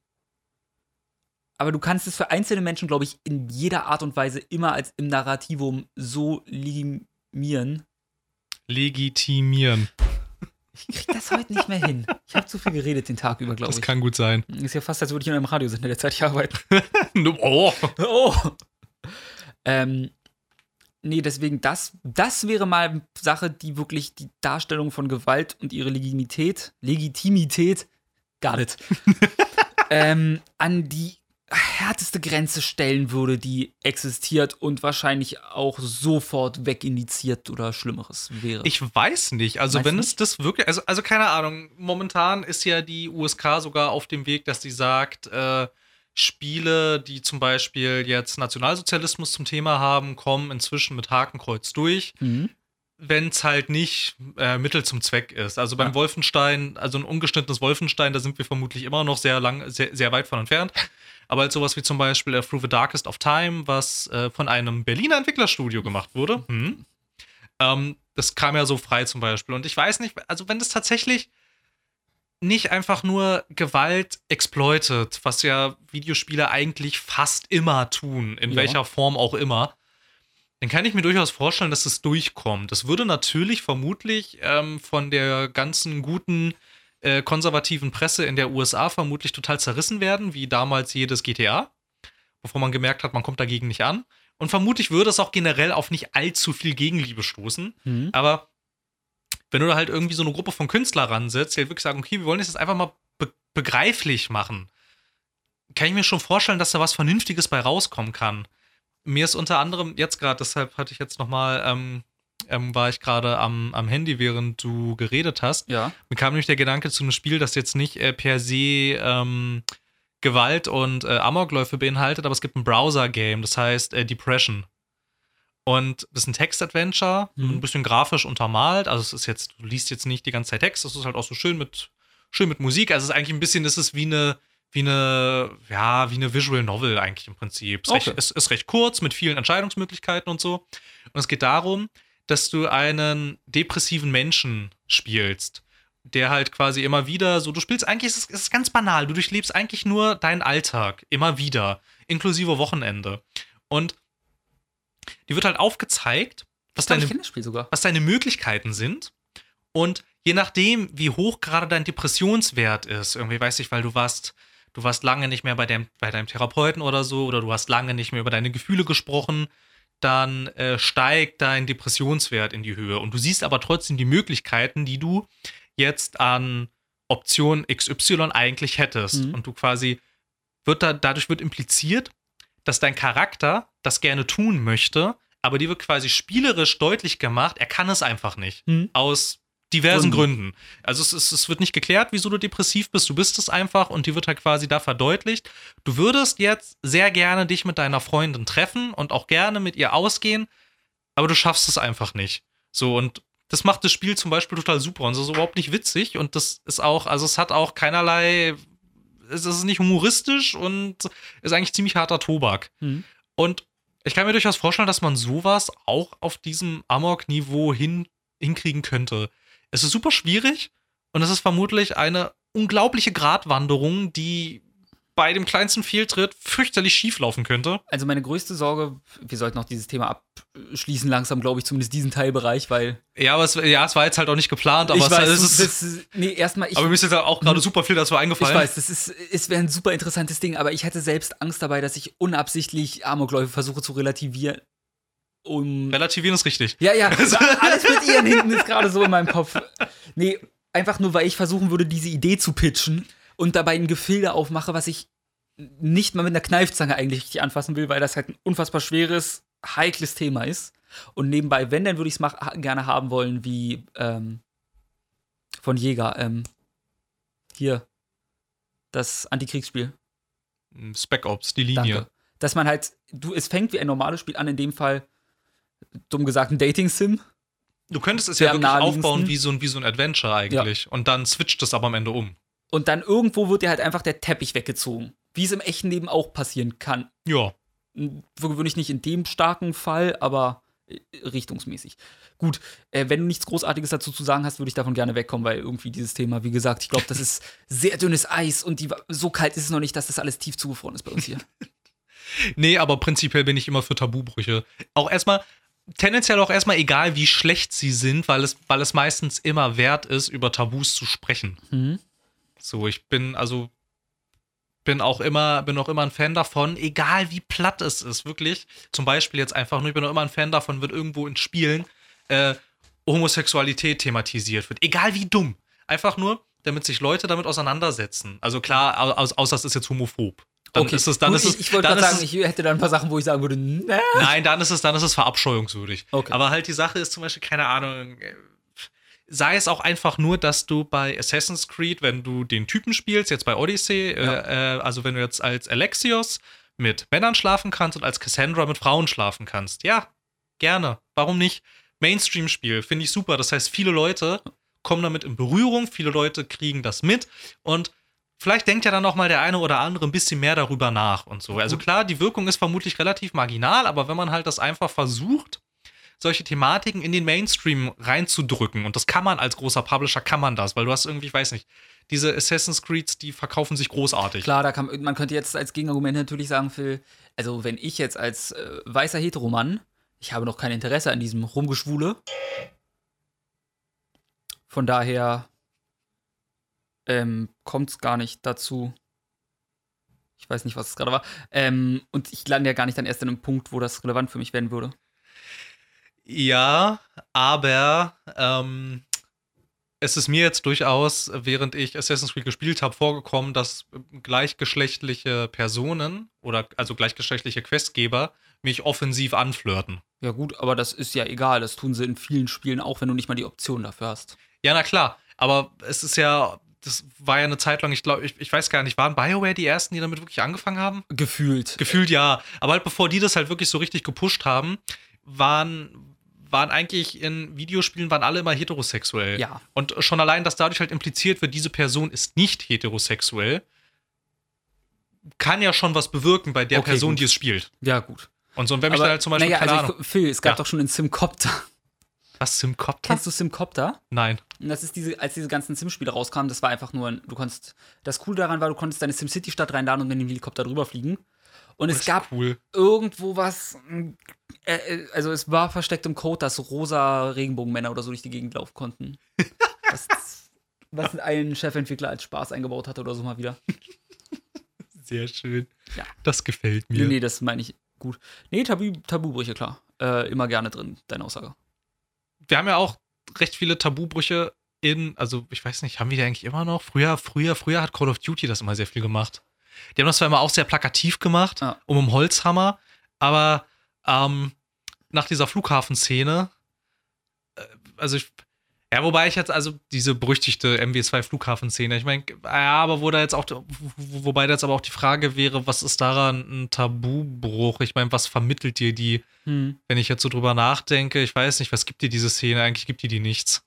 aber du kannst es für einzelne Menschen, glaube ich, in jeder Art und Weise immer als im Narrativum so legitimieren. Ich krieg das heute nicht mehr hin. Ich habe zu viel geredet den Tag über, glaube ich. Das kann gut sein. Ist ja fast, als würde ich in einem Radiosender derzeit arbeiten. Oh! Nee, deswegen, das wäre mal eine Sache, die wirklich die Darstellung von Gewalt und ihre Legitimität guardet. An die härteste Grenze stellen würde, die existiert und wahrscheinlich auch sofort weginitiiert oder Schlimmeres wäre. Ich weiß nicht. Also wenn es das wirklich, also keine Ahnung, momentan ist ja die USK sogar auf dem Weg, dass sie sagt, Spiele, die zum Beispiel jetzt Nationalsozialismus zum Thema haben, kommen inzwischen mit Hakenkreuz durch, wenn es halt nicht Mittel zum Zweck ist. Also beim Wolfenstein, also ein ungeschnittenes Wolfenstein, da sind wir vermutlich immer noch sehr, sehr weit von entfernt. Aber als sowas wie zum Beispiel Through the Darkest of Time, was von einem Berliner Entwicklerstudio gemacht wurde. Das kam ja so frei zum Beispiel. Und ich weiß nicht, also wenn das tatsächlich nicht einfach nur Gewalt exploitet, was ja Videospiele eigentlich fast immer tun, in welcher Form auch immer, dann kann ich mir durchaus vorstellen, dass es durchkommt. Das würde natürlich vermutlich von der ganzen guten konservativen Presse in der USA vermutlich total zerrissen werden, wie damals jedes GTA, bevor man gemerkt hat, man kommt dagegen nicht an. Und vermutlich würde es auch generell auf nicht allzu viel Gegenliebe stoßen. Aber wenn du da halt irgendwie so eine Gruppe von Künstlern ransetzt, die halt wirklich sagen, okay, wir wollen das jetzt einfach mal begreiflich machen, kann ich mir schon vorstellen, dass da was Vernünftiges bei rauskommen kann. Mir ist unter anderem jetzt gerade, deshalb hatte ich jetzt noch mal war ich gerade am Handy, während du geredet hast. Ja. Mir kam nämlich der Gedanke zu einem Spiel, das jetzt nicht per se Gewalt und Amokläufe beinhaltet, aber es gibt ein Browser-Game, das heißt Depression. Und das ist ein Text-Adventure, ein bisschen grafisch untermalt. Also es ist jetzt, du liest jetzt nicht die ganze Zeit Text, das ist halt auch so schön mit Musik. Also es ist eigentlich ein bisschen, es ist wie eine Visual Novel eigentlich im Prinzip. Es ist recht kurz, mit vielen Entscheidungsmöglichkeiten und so. Und es geht darum, dass du einen depressiven Menschen spielst, der halt quasi immer wieder so, du spielst eigentlich, es ist ganz banal, du durchlebst eigentlich nur deinen Alltag, immer wieder, inklusive Wochenende. Und dir wird halt aufgezeigt, was deine Möglichkeiten sind. Und je nachdem, wie hoch gerade dein Depressionswert ist, irgendwie, weiß ich, weil du warst lange nicht mehr bei deinem Therapeuten oder so, oder du hast lange nicht mehr über deine Gefühle gesprochen, dann steigt dein Depressionswert in die Höhe. Und du siehst aber trotzdem die Möglichkeiten, die du jetzt an Option XY eigentlich hättest. Mhm. Und du quasi, dadurch wird impliziert, dass dein Charakter das gerne tun möchte, aber dir wird quasi spielerisch deutlich gemacht, er kann es einfach nicht. Mhm. Aus diversen Gründen. Also es wird nicht geklärt, wieso du depressiv bist. Du bist es einfach und die wird halt quasi da verdeutlicht. Du würdest jetzt sehr gerne dich mit deiner Freundin treffen und auch gerne mit ihr ausgehen, aber du schaffst es einfach nicht. So, und das macht das Spiel zum Beispiel total super und es ist überhaupt nicht witzig und das ist auch, also es hat auch keinerlei, es ist nicht humoristisch und ist eigentlich ziemlich harter Tobak. Mhm. Und ich kann mir durchaus vorstellen, dass man sowas auch auf diesem Amok-Niveau hinkriegen könnte. Es ist super schwierig und es ist vermutlich eine unglaubliche Gratwanderung, die bei dem kleinsten Fehltritt fürchterlich schief laufen könnte. Also meine größte Sorge, wir sollten auch dieses Thema abschließen langsam, glaube ich, zumindest diesen Teilbereich, weil... Ja, aber es war jetzt halt auch nicht geplant, aber... Ich weiß, aber mir ist jetzt auch gerade super viel dazu eingefallen. Ich weiß, es wäre ein super interessantes Ding, aber ich hätte selbst Angst dabei, dass ich unabsichtlich Amokläufe versuche zu relativieren. Relativieren ist richtig. Ja, ja. Alles mit ihren hinten ist gerade so in meinem Kopf. Nee, einfach nur, weil ich versuchen würde, diese Idee zu pitchen und dabei ein Gefilde aufmache, was ich nicht mal mit einer Kneifzange eigentlich richtig anfassen will, weil das halt ein unfassbar schweres, heikles Thema ist. Und nebenbei, wenn, dann würde ich es gerne haben wollen, wie von Jäger. Hier. Das Antikriegsspiel. Spec Ops, die Linie. Danke. Dass man halt, es fängt wie ein normales Spiel an, in dem Fall, dumm gesagt, ein Dating-Sim. Du könntest es ja wirklich aufbauen wie so ein Adventure eigentlich. Ja. Und dann switcht es aber am Ende um. Und dann irgendwo wird dir halt einfach der Teppich weggezogen. Wie es im echten Leben auch passieren kann. Ja. Für gewöhnlich nicht in dem starken Fall, aber richtungsmäßig. Gut, wenn du nichts Großartiges dazu zu sagen hast, würde ich davon gerne wegkommen, weil irgendwie dieses Thema, wie gesagt, ich glaube, das ist sehr dünnes Eis und so kalt ist es noch nicht, dass das alles tief zugefroren ist bei uns hier. Nee, aber prinzipiell bin ich immer für Tabubrüche. Auch erstmal, tendenziell auch erstmal egal, wie schlecht sie sind, weil es meistens immer wert ist, über Tabus zu sprechen. Mhm. So, ich bin auch immer ein Fan davon, egal wie platt es ist, wirklich. Zum Beispiel jetzt einfach nur, ich bin auch immer ein Fan davon, wenn irgendwo in Spielen Homosexualität thematisiert wird. Egal wie dumm. Einfach nur, damit sich Leute damit auseinandersetzen. Also klar, außer es ist jetzt homophob. Dann okay. Ich wollte gerade sagen, ich hätte da ein paar Sachen, wo ich sagen würde, ne? Nein, dann ist es verabscheuungswürdig. Okay. Aber halt die Sache ist zum Beispiel, keine Ahnung, sei es auch einfach nur, dass du bei Assassin's Creed, wenn du den Typen spielst, jetzt bei Odyssey, ja. Also wenn du jetzt als Alexios mit Männern schlafen kannst und als Cassandra mit Frauen schlafen kannst. Ja, gerne. Warum nicht? Mainstream-Spiel, finde ich super. Das heißt, viele Leute kommen damit in Berührung, viele Leute kriegen das mit und vielleicht denkt ja dann auch mal der eine oder andere ein bisschen mehr darüber nach und so. Also klar, die Wirkung ist vermutlich relativ marginal, aber wenn man halt das einfach versucht, solche Thematiken in den Mainstream reinzudrücken, und das kann man als großer Publisher, kann man das, weil du hast irgendwie, ich weiß nicht, diese Assassin's Creeds, die verkaufen sich großartig. Klar, man könnte jetzt als Gegenargument natürlich sagen, Phil, also wenn ich jetzt als weißer Heteromann, ich habe noch kein Interesse an diesem Rumgeschwule, von daher... kommt es gar nicht dazu. Ich weiß nicht, was es gerade war. Und ich lande ja gar nicht dann erst an einem Punkt, wo das relevant für mich werden würde. Ja, aber es ist mir jetzt durchaus, während ich Assassin's Creed gespielt habe, vorgekommen, dass gleichgeschlechtliche Personen oder also gleichgeschlechtliche Questgeber mich offensiv anflirten. Ja gut, aber das ist ja egal. Das tun sie in vielen Spielen auch, wenn du nicht mal die Option dafür hast. Ja, na klar. Aber es ist ja... Das war ja eine Zeit lang, ich glaube, ich weiß gar nicht, waren BioWare die ersten, die damit wirklich angefangen haben? Gefühlt, ja. Aber halt bevor die das halt wirklich so richtig gepusht haben, waren eigentlich in Videospielen, waren alle immer heterosexuell. Ja. Und schon allein, dass dadurch halt impliziert wird, diese Person ist nicht heterosexuell, kann ja schon was bewirken bei der Person, gut. Die es spielt. Ja, gut. Und so, und wenn mich da halt zum Beispiel, Phil, es gab doch schon einen SimCopter. Was, SimCopter? Kennst du SimCopter? Nein. Und das ist als diese ganzen Sim-Spiele rauskamen, das war einfach nur das Coole daran war, du konntest deine SimCity-Stadt reinladen und mit dem Helikopter drüber fliegen. Und es gab irgendwo was, also es war versteckt im Code, dass rosa Regenbogenmänner oder so durch die Gegend laufen konnten. was ein Chefentwickler als Spaß eingebaut hat oder so mal wieder. Sehr schön. Ja. Das gefällt mir. Nee, das meine ich gut. Nee, Tabubrüche, klar. Immer gerne drin, deine Aussage. Wir haben ja auch recht viele Tabubrüche also ich weiß nicht, haben wir die eigentlich immer noch? Früher hat Call of Duty das immer sehr viel gemacht. Die haben das zwar immer auch sehr plakativ gemacht, um im Holzhammer, aber nach dieser Flughafenszene, wobei ich jetzt, also diese berüchtigte MW2-Flughafenszene, ich meine, ja, aber wobei da jetzt aber auch die Frage wäre, was ist daran ein Tabubruch? Ich meine, was vermittelt dir die? Wenn ich jetzt so drüber nachdenke, ich weiß nicht, was gibt dir diese Szene? Eigentlich gibt die nichts.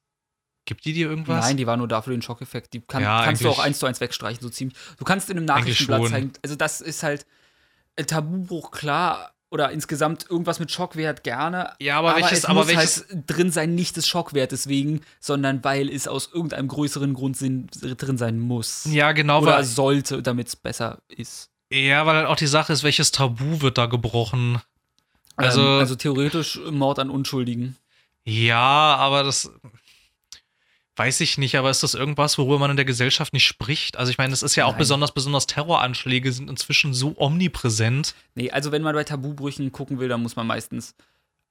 Gibt die dir irgendwas? Nein, die war nur da für den Schockeffekt. Die kannst du auch 1:1 wegstreichen, so ziemlich. Du kannst in einem Nachrichtenblatt zeigen. Also das ist halt Tabubruch, klar. Oder insgesamt irgendwas mit Schockwert gerne. Ja, aber welches halt drin sein, nicht des Schockwertes wegen, sondern weil es aus irgendeinem größeren Grund drin sein muss. Ja, genau. Oder sollte, damit es besser ist. Ja, weil halt auch die Sache ist, welches Tabu wird da gebrochen? Also theoretisch Mord an Unschuldigen. Ja, aber das... Weiß ich nicht, aber ist das irgendwas, worüber man in der Gesellschaft nicht spricht? Also ich meine, das ist ja auch besonders Terroranschläge sind inzwischen so omnipräsent. Nee, also wenn man bei Tabubrüchen gucken will, dann muss man meistens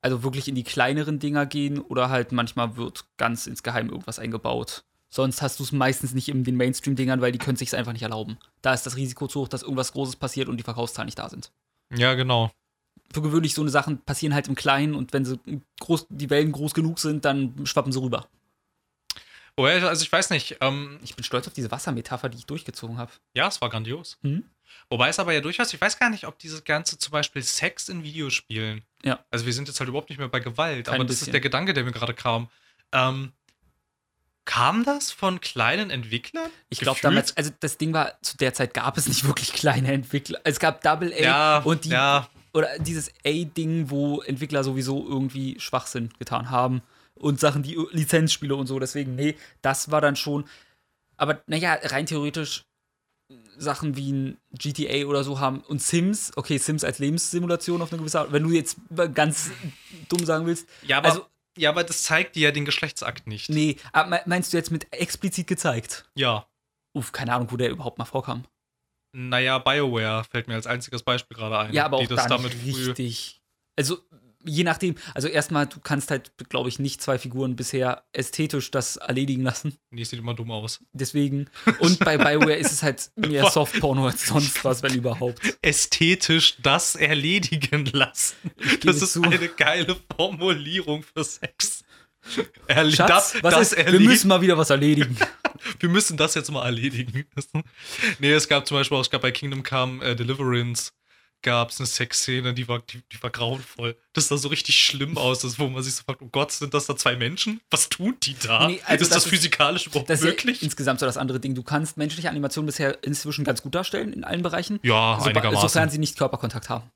also wirklich in die kleineren Dinger gehen oder halt manchmal wird ganz ins Geheim irgendwas eingebaut. Sonst hast du es meistens nicht in den Mainstream-Dingern, weil die können es sich einfach nicht erlauben. Da ist das Risiko zu hoch, dass irgendwas Großes passiert und die Verkaufszahlen nicht da sind. Ja, genau. Für gewöhnlich so eine Sachen passieren halt im Kleinen und wenn sie die Wellen groß genug sind, dann schwappen sie rüber. Also ich weiß nicht. Ich bin stolz auf diese Wassermetapher, die ich durchgezogen habe. Ja, es war grandios. Wobei es aber ja durchaus, ich weiß gar nicht, ob dieses ganze zum Beispiel Sex in Videospielen, ja. Also wir sind jetzt halt überhaupt nicht mehr bei Gewalt, aber das ist der Gedanke, der mir gerade kam. Kam das von kleinen Entwicklern? Ich glaube damals, also das Ding war, zu der Zeit gab es nicht wirklich kleine Entwickler. Es gab Double A und die, oder dieses A-Ding, wo Entwickler sowieso irgendwie Schwachsinn getan haben. Und Sachen, die Lizenzspiele und so, deswegen, nee, das war dann schon, aber naja, rein theoretisch Sachen wie ein GTA oder so haben und Sims, okay, Sims als Lebenssimulation auf eine gewisse Art, wenn du jetzt ganz dumm sagen willst. Ja, aber das zeigt dir ja den Geschlechtsakt nicht. Nee, aber meinst du jetzt mit explizit gezeigt? Ja. Uff, keine Ahnung, wo der überhaupt mal vorkam. Naja, BioWare fällt mir als einziges Beispiel gerade ein. Ja, aber auch die das damit richtig. Also, je nachdem, also erstmal, du kannst halt, glaube ich, nicht zwei Figuren bisher ästhetisch das erledigen lassen. Nee, sieht immer dumm aus. Deswegen. Und bei BioWare ist es halt mehr Softporno als sonst was, wenn überhaupt. Ästhetisch das erledigen lassen. Das ist eine geile Formulierung für Sex. Schatz, wir müssen mal wieder was erledigen. Wir müssen das jetzt mal erledigen. Nee, es gab zum Beispiel auch, bei Kingdom Come Deliverance gab es eine Sexszene, die war grauenvoll. Das sah so richtig schlimm aus, wo man sich so fragt, oh Gott, sind das da zwei Menschen? Was tun die da? Nee, also ist das physikalisch überhaupt möglich? Ja insgesamt so das andere Ding. Du kannst menschliche Animationen bisher inzwischen ganz gut darstellen, in allen Bereichen. Ja, einigermaßen. Sofern sie nicht Körperkontakt haben.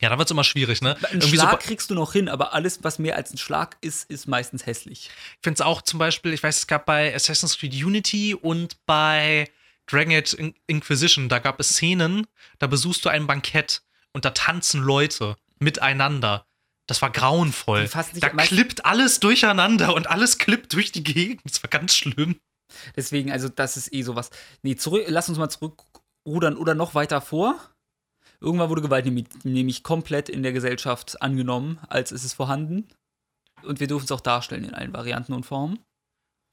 Ja, dann wird es immer schwierig, ne? Einen Schlag kriegst du noch hin, aber alles, was mehr als ein Schlag ist, ist meistens hässlich. Ich finde es auch zum Beispiel, ich weiß, es gab bei Assassin's Creed Unity und bei Dragon Age Inquisition, da gab es Szenen, da besuchst du ein Bankett und da tanzen Leute miteinander. Das war grauenvoll. Da klippt alles durcheinander und alles klippt durch die Gegend. Das war ganz schlimm. Deswegen, also das ist eh sowas. Nee, lass uns mal zurückrudern oder noch weiter vor. Irgendwann wurde Gewalt nämlich komplett in der Gesellschaft angenommen, als ist es vorhanden. Und wir dürfen es auch darstellen in allen Varianten und Formen.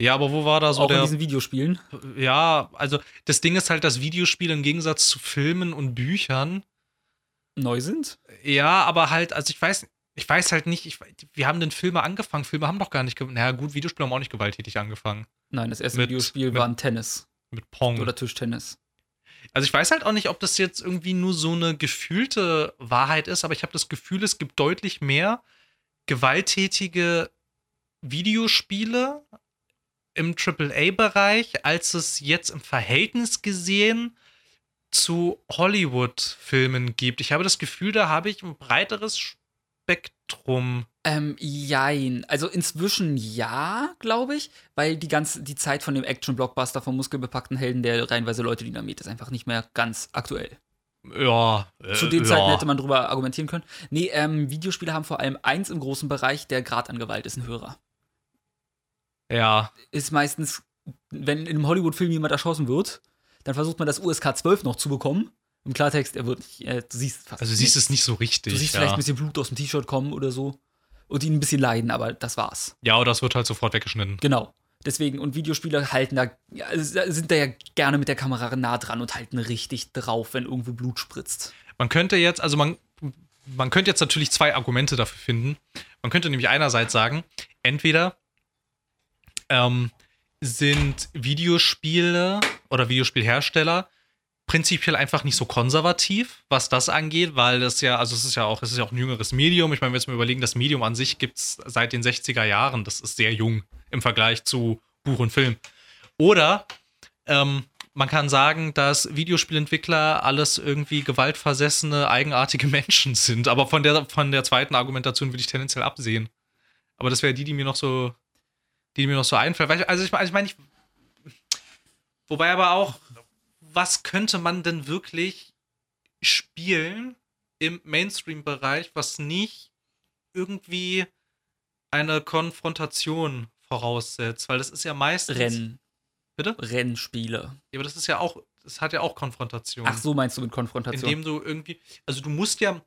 Ja, aber wo war da so auch in diesen Videospielen? Ja, also das Ding ist halt, dass Videospiele im Gegensatz zu Filmen und Büchern neu sind? Ja, aber halt, also ich weiß halt nicht, wir haben den Filme angefangen, Filme haben doch gar nicht, naja gut, Videospiele haben auch nicht gewalttätig angefangen. Nein, das erste Videospiel war ein Tennis. Mit Pong. Oder Tischtennis. Also ich weiß halt auch nicht, ob das jetzt irgendwie nur so eine gefühlte Wahrheit ist, aber ich habe das Gefühl, es gibt deutlich mehr gewalttätige Videospiele im AAA-Bereich, als es jetzt im Verhältnis gesehen zu Hollywood-Filmen gibt. Ich habe das Gefühl, da habe ich ein breiteres Spektrum. Jein. Also inzwischen ja, glaube ich, weil die Zeit von dem Action-Blockbuster vom muskelbepackten Helden, der reihenweise Leute dynamiert, ist einfach nicht mehr ganz aktuell. Ja. Zu den Zeiten hätte man drüber argumentieren können. Nee, Videospiele haben vor allem eins im großen Bereich, der Grad an Gewalt ist ein höherer. Ja. Ist meistens, wenn in einem Hollywood-Film jemand erschossen wird, dann versucht man das USK 12 noch zu bekommen. Im Klartext, er wird nicht, du siehst fast. Also du siehst es nicht so richtig. Du siehst vielleicht ein bisschen Blut aus dem T-Shirt kommen oder so und ihn ein bisschen leiden, aber das war's. Ja, oder es wird halt sofort weggeschnitten. Genau. Deswegen, und Videospieler halten da, sind da ja gerne mit der Kamera nah dran und halten richtig drauf, wenn irgendwo Blut spritzt. Man könnte jetzt, also man könnte jetzt natürlich zwei Argumente dafür finden. Man könnte nämlich einerseits sagen, entweder sind Videospiele oder Videospielhersteller prinzipiell einfach nicht so konservativ, was das angeht, weil das ja, also es ist ja auch ein jüngeres Medium. Ich meine, wenn wir jetzt mal überlegen, das Medium an sich gibt es seit den 60er Jahren. Das ist sehr jung im Vergleich zu Buch und Film. Oder man kann sagen, dass Videospielentwickler alles irgendwie gewaltversessene, eigenartige Menschen sind. Aber von der zweiten Argumentation würde ich tendenziell absehen. Aber das wäre die mir noch so einfällt. Also ich meine, wobei aber auch, was könnte man denn wirklich spielen im Mainstream-Bereich, was nicht irgendwie eine Konfrontation voraussetzt? Weil das ist ja meistens... Rennen. Bitte? Rennspiele. Ja, aber das ist ja auch... Das hat ja auch Konfrontation. Ach so, meinst du mit Konfrontation? Indem du irgendwie... Also du musst ja...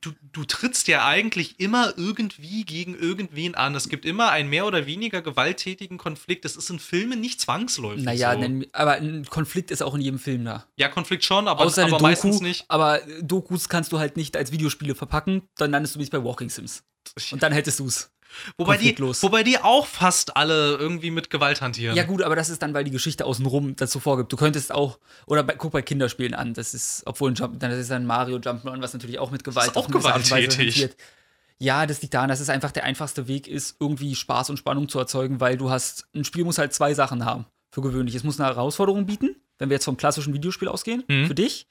Du trittst ja eigentlich immer irgendwie gegen irgendwen an. Es gibt immer einen mehr oder weniger gewalttätigen Konflikt. Das ist in Filmen nicht zwangsläufig so. Naja, aber ein Konflikt ist auch in jedem Film da. Ja, Konflikt schon, aber Doku, meistens nicht. Aber Dokus kannst du halt nicht als Videospiele verpacken. Dann landest du nicht bei Walking Sims. Und dann hättest du's. Wobei die auch fast alle irgendwie mit Gewalt hantieren. Ja gut, aber das ist dann, weil die Geschichte außenrum dazu vorgibt. Du könntest auch, oder guck bei Kinderspielen an, das ist, obwohl das ist dann Mario Jump'n'Run, was natürlich auch mit Gewalt, das ist auch gewalttätig. Ja, das liegt daran, dass es einfach der einfachste Weg ist, irgendwie Spaß und Spannung zu erzeugen, weil du hast, ein Spiel muss halt zwei Sachen haben, für gewöhnlich. Es muss eine Herausforderung bieten, wenn wir jetzt vom klassischen Videospiel ausgehen, für dich.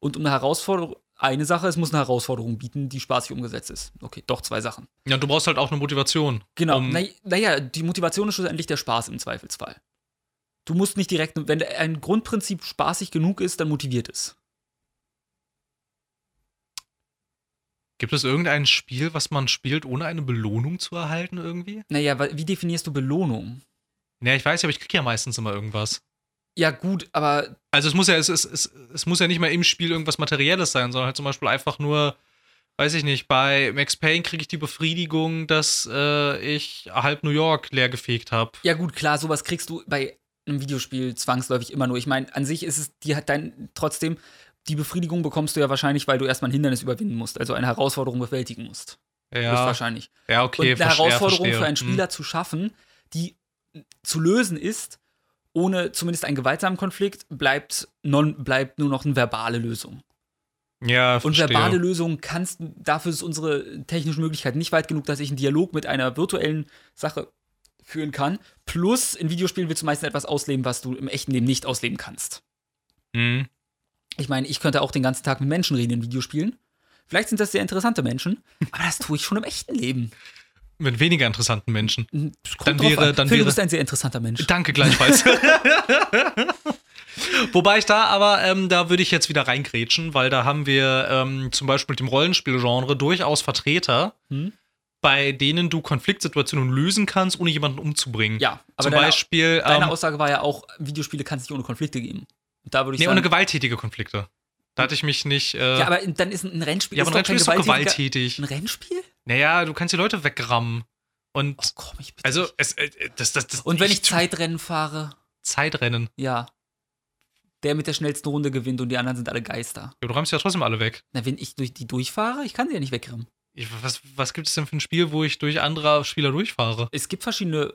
Und um eine Herausforderung, eine Sache, es muss eine Herausforderung bieten, die spaßig umgesetzt ist. Okay, doch zwei Sachen. Ja, du brauchst halt auch eine Motivation. Genau, naja, die Motivation ist schlussendlich der Spaß im Zweifelsfall. Du musst nicht direkt, wenn ein Grundprinzip spaßig genug ist, dann motiviert es. Gibt es irgendein Spiel, was man spielt, ohne eine Belohnung zu erhalten irgendwie? Naja, wie definierst du Belohnung? Naja, ich weiß ja, aber ich krieg ja meistens immer irgendwas. Ja, gut, aber. Also es muss ja nicht mal im Spiel irgendwas Materielles sein, sondern halt zum Beispiel einfach nur, weiß ich nicht, bei Max Payne kriege ich die Befriedigung, dass ich halb New York leergefegt habe. Ja, gut, klar, sowas kriegst du bei einem Videospiel zwangsläufig immer nur. Ich meine, an sich ist es, trotzdem, die Befriedigung bekommst du ja wahrscheinlich, weil du erstmal ein Hindernis überwinden musst, also eine Herausforderung bewältigen musst. Ja. Höchstwahrscheinlich. Ja, okay. Und eine Herausforderung für einen Spieler zu schaffen, die zu lösen ist, ohne zumindest einen gewaltsamen Konflikt, bleibt nur noch eine verbale Lösung. Ja, verstehe. Und verbale Lösungen dafür ist unsere technische Möglichkeit nicht weit genug, dass ich einen Dialog mit einer virtuellen Sache führen kann. Plus, in Videospielen willst du meistens etwas ausleben, was du im echten Leben nicht ausleben kannst. Mhm. Ich meine, ich könnte auch den ganzen Tag mit Menschen reden in Videospielen. Vielleicht sind das sehr interessante Menschen, aber das tue ich schon im echten Leben. Mit weniger interessanten Menschen. Dann wäre, Phil, du bist ein sehr interessanter Mensch. Danke, gleichfalls. Wobei ich da würde ich jetzt wieder reingrätschen, weil da haben wir zum Beispiel mit dem Rollenspielgenre durchaus Vertreter, bei denen du Konfliktsituationen lösen kannst, ohne jemanden umzubringen. Ja, aber zum Beispiel, deine Aussage war ja auch, Videospiele kann es nicht ohne Konflikte geben. Da würde ich sagen, ohne gewalttätige Konflikte. Da hatte ich mich nicht. Ja, aber dann ist ein Rennspiel. Ja, aber ein Rennspiel ist doch gewalttätig. Ein Rennspiel? Naja, du kannst die Leute wegrammen. Und oh, komm, ich bitte. Also, das. Und wenn ich Zeitrennen fahre? Zeitrennen? Ja. Der mit der schnellsten Runde gewinnt und die anderen sind alle Geister. Ja, du rammst ja trotzdem alle weg. Na, wenn ich durch die durchfahre, ich kann sie ja nicht wegrammen. Was gibt es denn für ein Spiel, wo ich durch andere Spieler durchfahre? Es gibt verschiedene,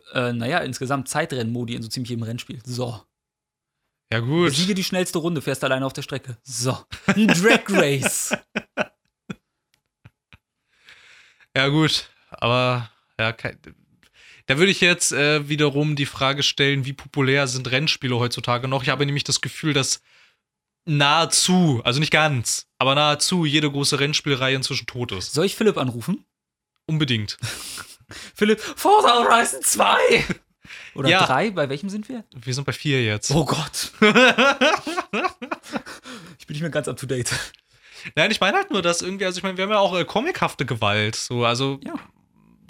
insgesamt Zeitrennen-Modi in so ziemlich jedem Rennspiel. So. Ja, gut. Besiege die schnellste Runde, fährst alleine auf der Strecke. So. Ein Drag Race. Ja, gut. Aber, ja, da würde ich jetzt wiederum die Frage stellen, wie populär sind Rennspiele heutzutage noch? Ich habe nämlich das Gefühl, dass nahezu, also nicht ganz, aber nahezu jede große Rennspielreihe inzwischen tot ist. Soll ich Philipp anrufen? Unbedingt. Philipp, Forza Horizon 2! Oder 3? Bei welchem sind wir? Wir sind bei 4 jetzt. Oh Gott. Ich bin nicht mehr ganz up to date. Nein, ich meine halt nur, dass irgendwie, also ich meine, wir haben ja auch comichafte Gewalt. So, also ja.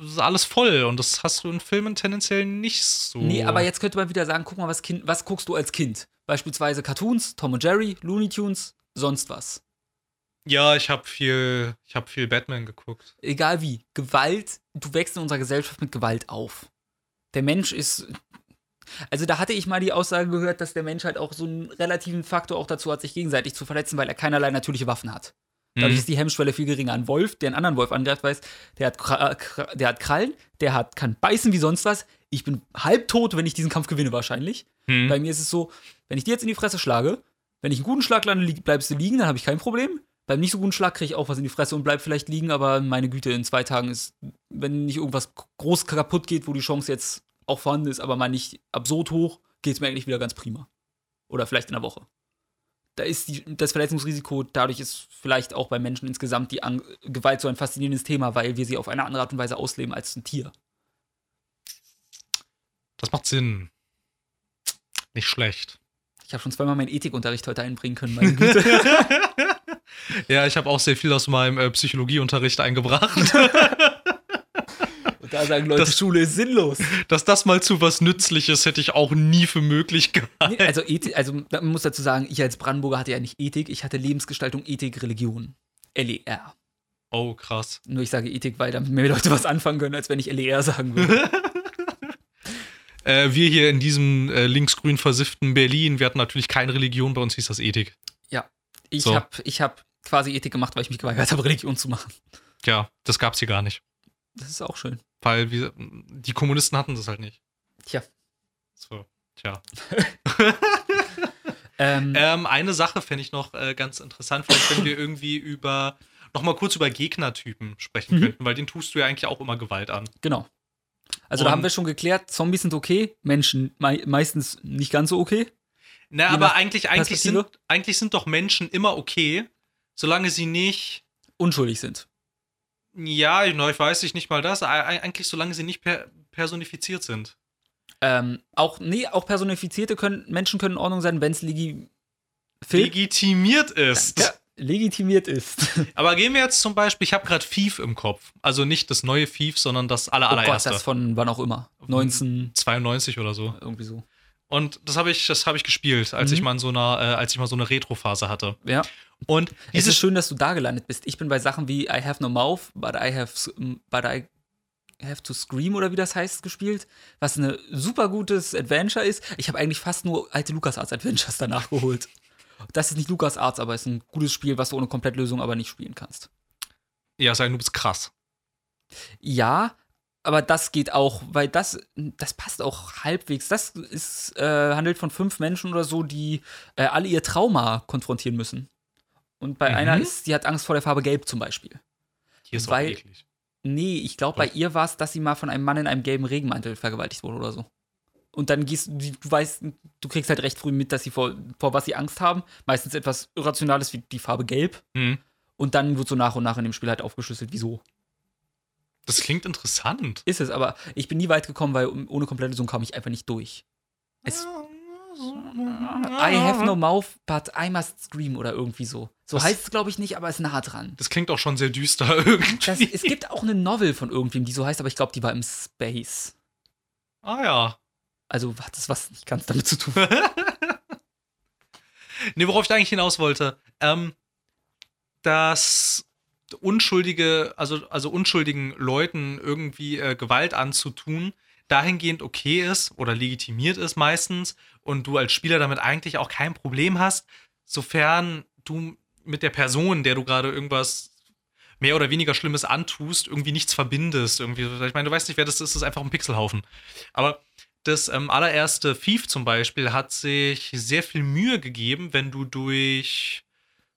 ist alles voll und das hast du in Filmen tendenziell nicht so. Nee, aber jetzt könnte man wieder sagen, guck mal, was guckst du als Kind? Beispielsweise Cartoons, Tom und Jerry, Looney Tunes, sonst was. Ja, ich hab viel Batman geguckt. Egal wie, Gewalt, du wächst in unserer Gesellschaft mit Gewalt auf. Der Mensch ist, also da hatte ich mal die Aussage gehört, dass der Mensch halt auch so einen relativen Faktor auch dazu hat, sich gegenseitig zu verletzen, weil er keinerlei natürliche Waffen hat. Dadurch ist die Hemmschwelle viel geringer. Ein Wolf, der einen anderen Wolf angreift, weiß, der hat Krallen, kann beißen wie sonst was. Ich bin halbtot, wenn ich diesen Kampf gewinne wahrscheinlich. Mhm. Bei mir ist es so, wenn ich dir jetzt in die Fresse schlage, wenn ich einen guten Schlag lande, bleibst du liegen, dann habe ich kein Problem. Beim nicht so guten Schlag kriege ich auch was in die Fresse und bleib vielleicht liegen, aber meine Güte, in 2 Tagen ist, wenn nicht irgendwas groß kaputt geht, wo die Chance jetzt auch vorhanden ist, aber mal nicht absurd hoch, geht es mir eigentlich wieder ganz prima. Oder vielleicht in der Woche. Da ist das Verletzungsrisiko, dadurch ist vielleicht auch bei Menschen insgesamt die Gewalt so ein faszinierendes Thema, weil wir sie auf eine andere Art und Weise ausleben als ein Tier. Das macht Sinn. Nicht schlecht. Ich habe schon 2-mal meinen Ethikunterricht heute einbringen können, meine Güte. Ja, ich habe auch sehr viel aus meinem Psychologieunterricht eingebracht. Und da sagen Leute, Schule ist sinnlos. Dass das mal zu was Nützliches hätte ich auch nie für möglich gehalten. Nee, also man muss dazu sagen, ich als Brandenburger hatte ja nicht Ethik, ich hatte Lebensgestaltung, Ethik, Religion. LER. Oh, krass. Nur ich sage Ethik, weil damit mehr Leute was anfangen können, als wenn ich LER sagen würde. Wir hier in diesem linksgrün versifften Berlin, wir hatten natürlich keine Religion, bei uns hieß das Ethik. Ja, ich hab quasi Ethik gemacht, weil ich mich geweigert habe, Religion zu machen. Ja, das gab's hier gar nicht. Das ist auch schön. Weil die Kommunisten hatten das halt nicht. Tja. So, tja. Eine Sache fände ich noch ganz interessant, vielleicht wenn wir irgendwie nochmal kurz über Gegnertypen sprechen könnten, weil den tust du ja eigentlich auch immer Gewalt an. Genau. Also da haben wir schon geklärt, Zombies sind okay, Menschen meistens nicht ganz so okay. Na, aber eigentlich sind doch Menschen immer okay, solange sie nicht unschuldig sind. Ja, ich weiß nicht mal das. Eigentlich, solange sie nicht personifiziert sind. Auch personifizierte Menschen können in Ordnung sein, wenn es legitimiert ist. Ja, legitimiert ist. Aber gehen wir jetzt zum Beispiel, ich habe gerade Thief im Kopf. Also nicht das neue Thief, sondern das allererste. Das von wann auch immer. 1992 oder so. Irgendwie so. Und das habe ich gespielt, als ich mal so eine Retro-Phase hatte. Ja. Und es ist schön, dass du da gelandet bist. Ich bin bei Sachen wie I Have No Mouth, but I have to Scream oder wie das heißt, gespielt, was ein super gutes Adventure ist. Ich habe eigentlich fast nur alte LucasArts-Adventures danach geholt. Das ist nicht LucasArts, aber es ist ein gutes Spiel, was du ohne Komplettlösung aber nicht spielen kannst. Ja, du bist krass. Ja. Aber das geht auch, weil das passt auch halbwegs. Das ist, handelt von 5 Menschen oder so, die alle ihr Trauma konfrontieren müssen. Und bei einer die hat Angst vor der Farbe Gelb zum Beispiel. Die ist auch eklig. Nee, ich glaube, bei ihr war es, dass sie mal von einem Mann in einem gelben Regenmantel vergewaltigt wurde oder so. Und dann du kriegst halt recht früh mit, dass sie vor was sie Angst haben. Meistens etwas Irrationales wie die Farbe Gelb. Mhm. Und dann wird so nach und nach in dem Spiel halt aufgeschlüsselt, wieso. Das klingt interessant. Ist es, aber ich bin nie weit gekommen, weil ohne Komplettlösung kam ich einfach nicht durch. I have no mouth, but I must scream oder irgendwie so. So das heißt es, glaube ich, nicht, aber ist nah dran. Das klingt auch schon sehr düster irgendwie. Es gibt auch eine Novel von irgendwem, die so heißt, aber ich glaube, die war im Space. Ah ja. Also hat das was nicht ganz damit zu tun. Nee, worauf ich eigentlich hinaus wollte. Dass unschuldigen Leuten irgendwie Gewalt anzutun, dahingehend okay ist oder legitimiert ist meistens und du als Spieler damit eigentlich auch kein Problem hast, sofern du mit der Person, der du gerade irgendwas mehr oder weniger Schlimmes antust, irgendwie nichts verbindest. Irgendwie. Ich meine, du weißt nicht, wer das ist, das ist einfach ein Pixelhaufen. Aber das allererste Thief zum Beispiel hat sich sehr viel Mühe gegeben, wenn du durch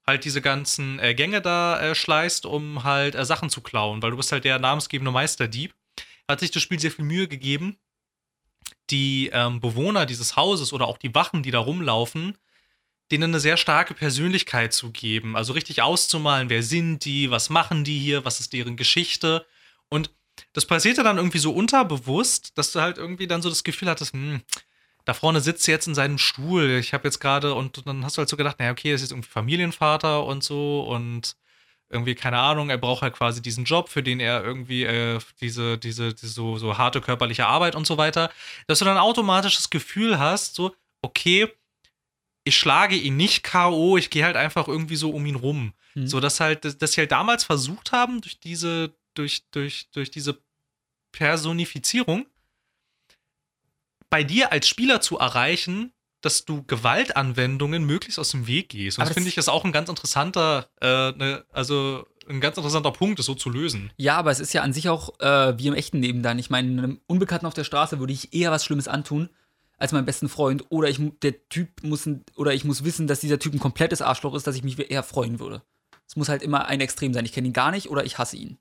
halt diese ganzen Gänge da schleißt, um halt Sachen zu klauen, weil du bist halt der namensgebende Meisterdieb. Hat sich das Spiel sehr viel Mühe gegeben, die Bewohner dieses Hauses oder auch die Wachen, die da rumlaufen, denen eine sehr starke Persönlichkeit zu geben. Also richtig auszumalen, wer sind die, was machen die hier, was ist deren Geschichte. Und das passierte dann irgendwie so unterbewusst, dass du halt irgendwie dann so das Gefühl hattest, da vorne sitzt er jetzt in seinem Stuhl. Und dann hast du halt so gedacht, naja, okay, das ist jetzt irgendwie Familienvater und so und irgendwie, keine Ahnung, er braucht halt quasi diesen Job, für den er irgendwie diese so harte körperliche Arbeit und so weiter, dass du dann automatisch das Gefühl hast, so, okay, ich schlage ihn nicht K.O., ich gehe halt einfach irgendwie so um ihn rum. Mhm. So, dass sie halt damals versucht haben, durch diese Personifizierung bei dir als Spieler zu erreichen, dass du Gewaltanwendungen möglichst aus dem Weg gehst. Und aber das finde ich, ist auch ein ganz interessanter, ein ganz interessanter Punkt, das so zu lösen. Ja, aber es ist ja an sich auch wie im echten Leben dann. Ich meine, einem Unbekannten auf der Straße würde ich eher was Schlimmes antun als meinem besten Freund. Oder ich muss wissen, dass dieser Typ ein komplettes Arschloch ist, dass ich mich eher freuen würde. Es muss halt immer ein Extrem sein. Ich kenne ihn gar nicht oder ich hasse ihn.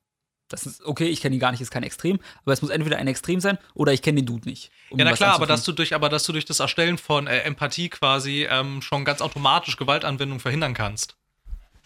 Das ist okay, ich kenne ihn gar nicht, ist kein Extrem, aber es muss entweder ein Extrem sein oder ich kenne den Dude nicht. Um ja, na klar, aber dass du durch das Erstellen von Empathie quasi schon ganz automatisch Gewaltanwendung verhindern kannst.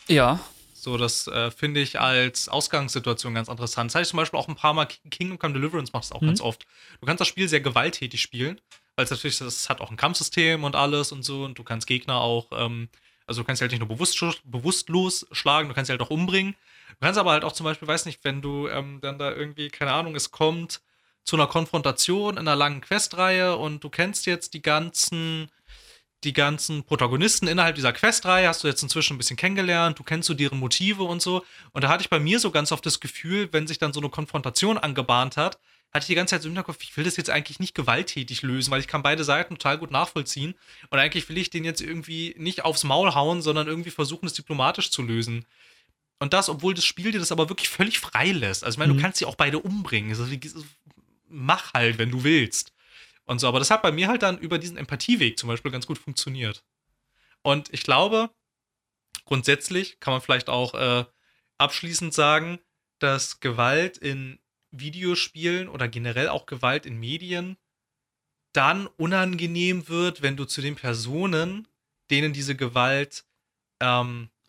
Ja. So, das finde ich als Ausgangssituation ganz interessant. Das heißt zum Beispiel auch ein paar Mal, Kingdom Come Deliverance macht es auch ganz oft. Du kannst das Spiel sehr gewalttätig spielen, weil es natürlich, das hat auch ein Kampfsystem und alles und so, und du kannst Gegner auch, also du kannst sie halt nicht nur bewusstlos schlagen, du kannst sie halt auch umbringen. Du kannst aber halt auch zum Beispiel, weiß nicht, wenn du dann da irgendwie, keine Ahnung, es kommt zu einer Konfrontation in einer langen Questreihe und du kennst jetzt die ganzen Protagonisten innerhalb dieser Questreihe, hast du jetzt inzwischen ein bisschen kennengelernt, du kennst so deren Motive und so. Und da hatte ich bei mir so ganz oft das Gefühl, wenn sich dann so eine Konfrontation angebahnt hat, hatte ich die ganze Zeit so im Hinterkopf, ich will das jetzt eigentlich nicht gewalttätig lösen, weil ich kann beide Seiten total gut nachvollziehen. Und eigentlich will ich den jetzt irgendwie nicht aufs Maul hauen, sondern irgendwie versuchen, das diplomatisch zu lösen. Und das, obwohl das Spiel dir das aber wirklich völlig frei lässt. Also ich meine, du kannst sie auch beide umbringen. Also, mach halt, wenn du willst. Und so, aber das hat bei mir halt dann über diesen Empathieweg zum Beispiel ganz gut funktioniert. Und ich glaube, grundsätzlich kann man vielleicht auch abschließend sagen, dass Gewalt in Videospielen oder generell auch Gewalt in Medien dann unangenehm wird, wenn du zu den Personen, denen diese Gewalt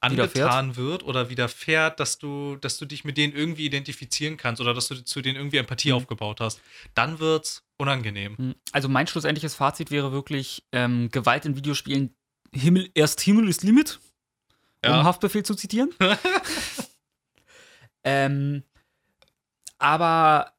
angetan wird oder widerfährt, dass du dich mit denen irgendwie identifizieren kannst oder dass du zu denen irgendwie Empathie aufgebaut hast, dann wird's unangenehm. Also mein schlussendliches Fazit wäre wirklich, Gewalt in Videospielen, Himmel ist Limit, um Haftbefehl zu zitieren. Aber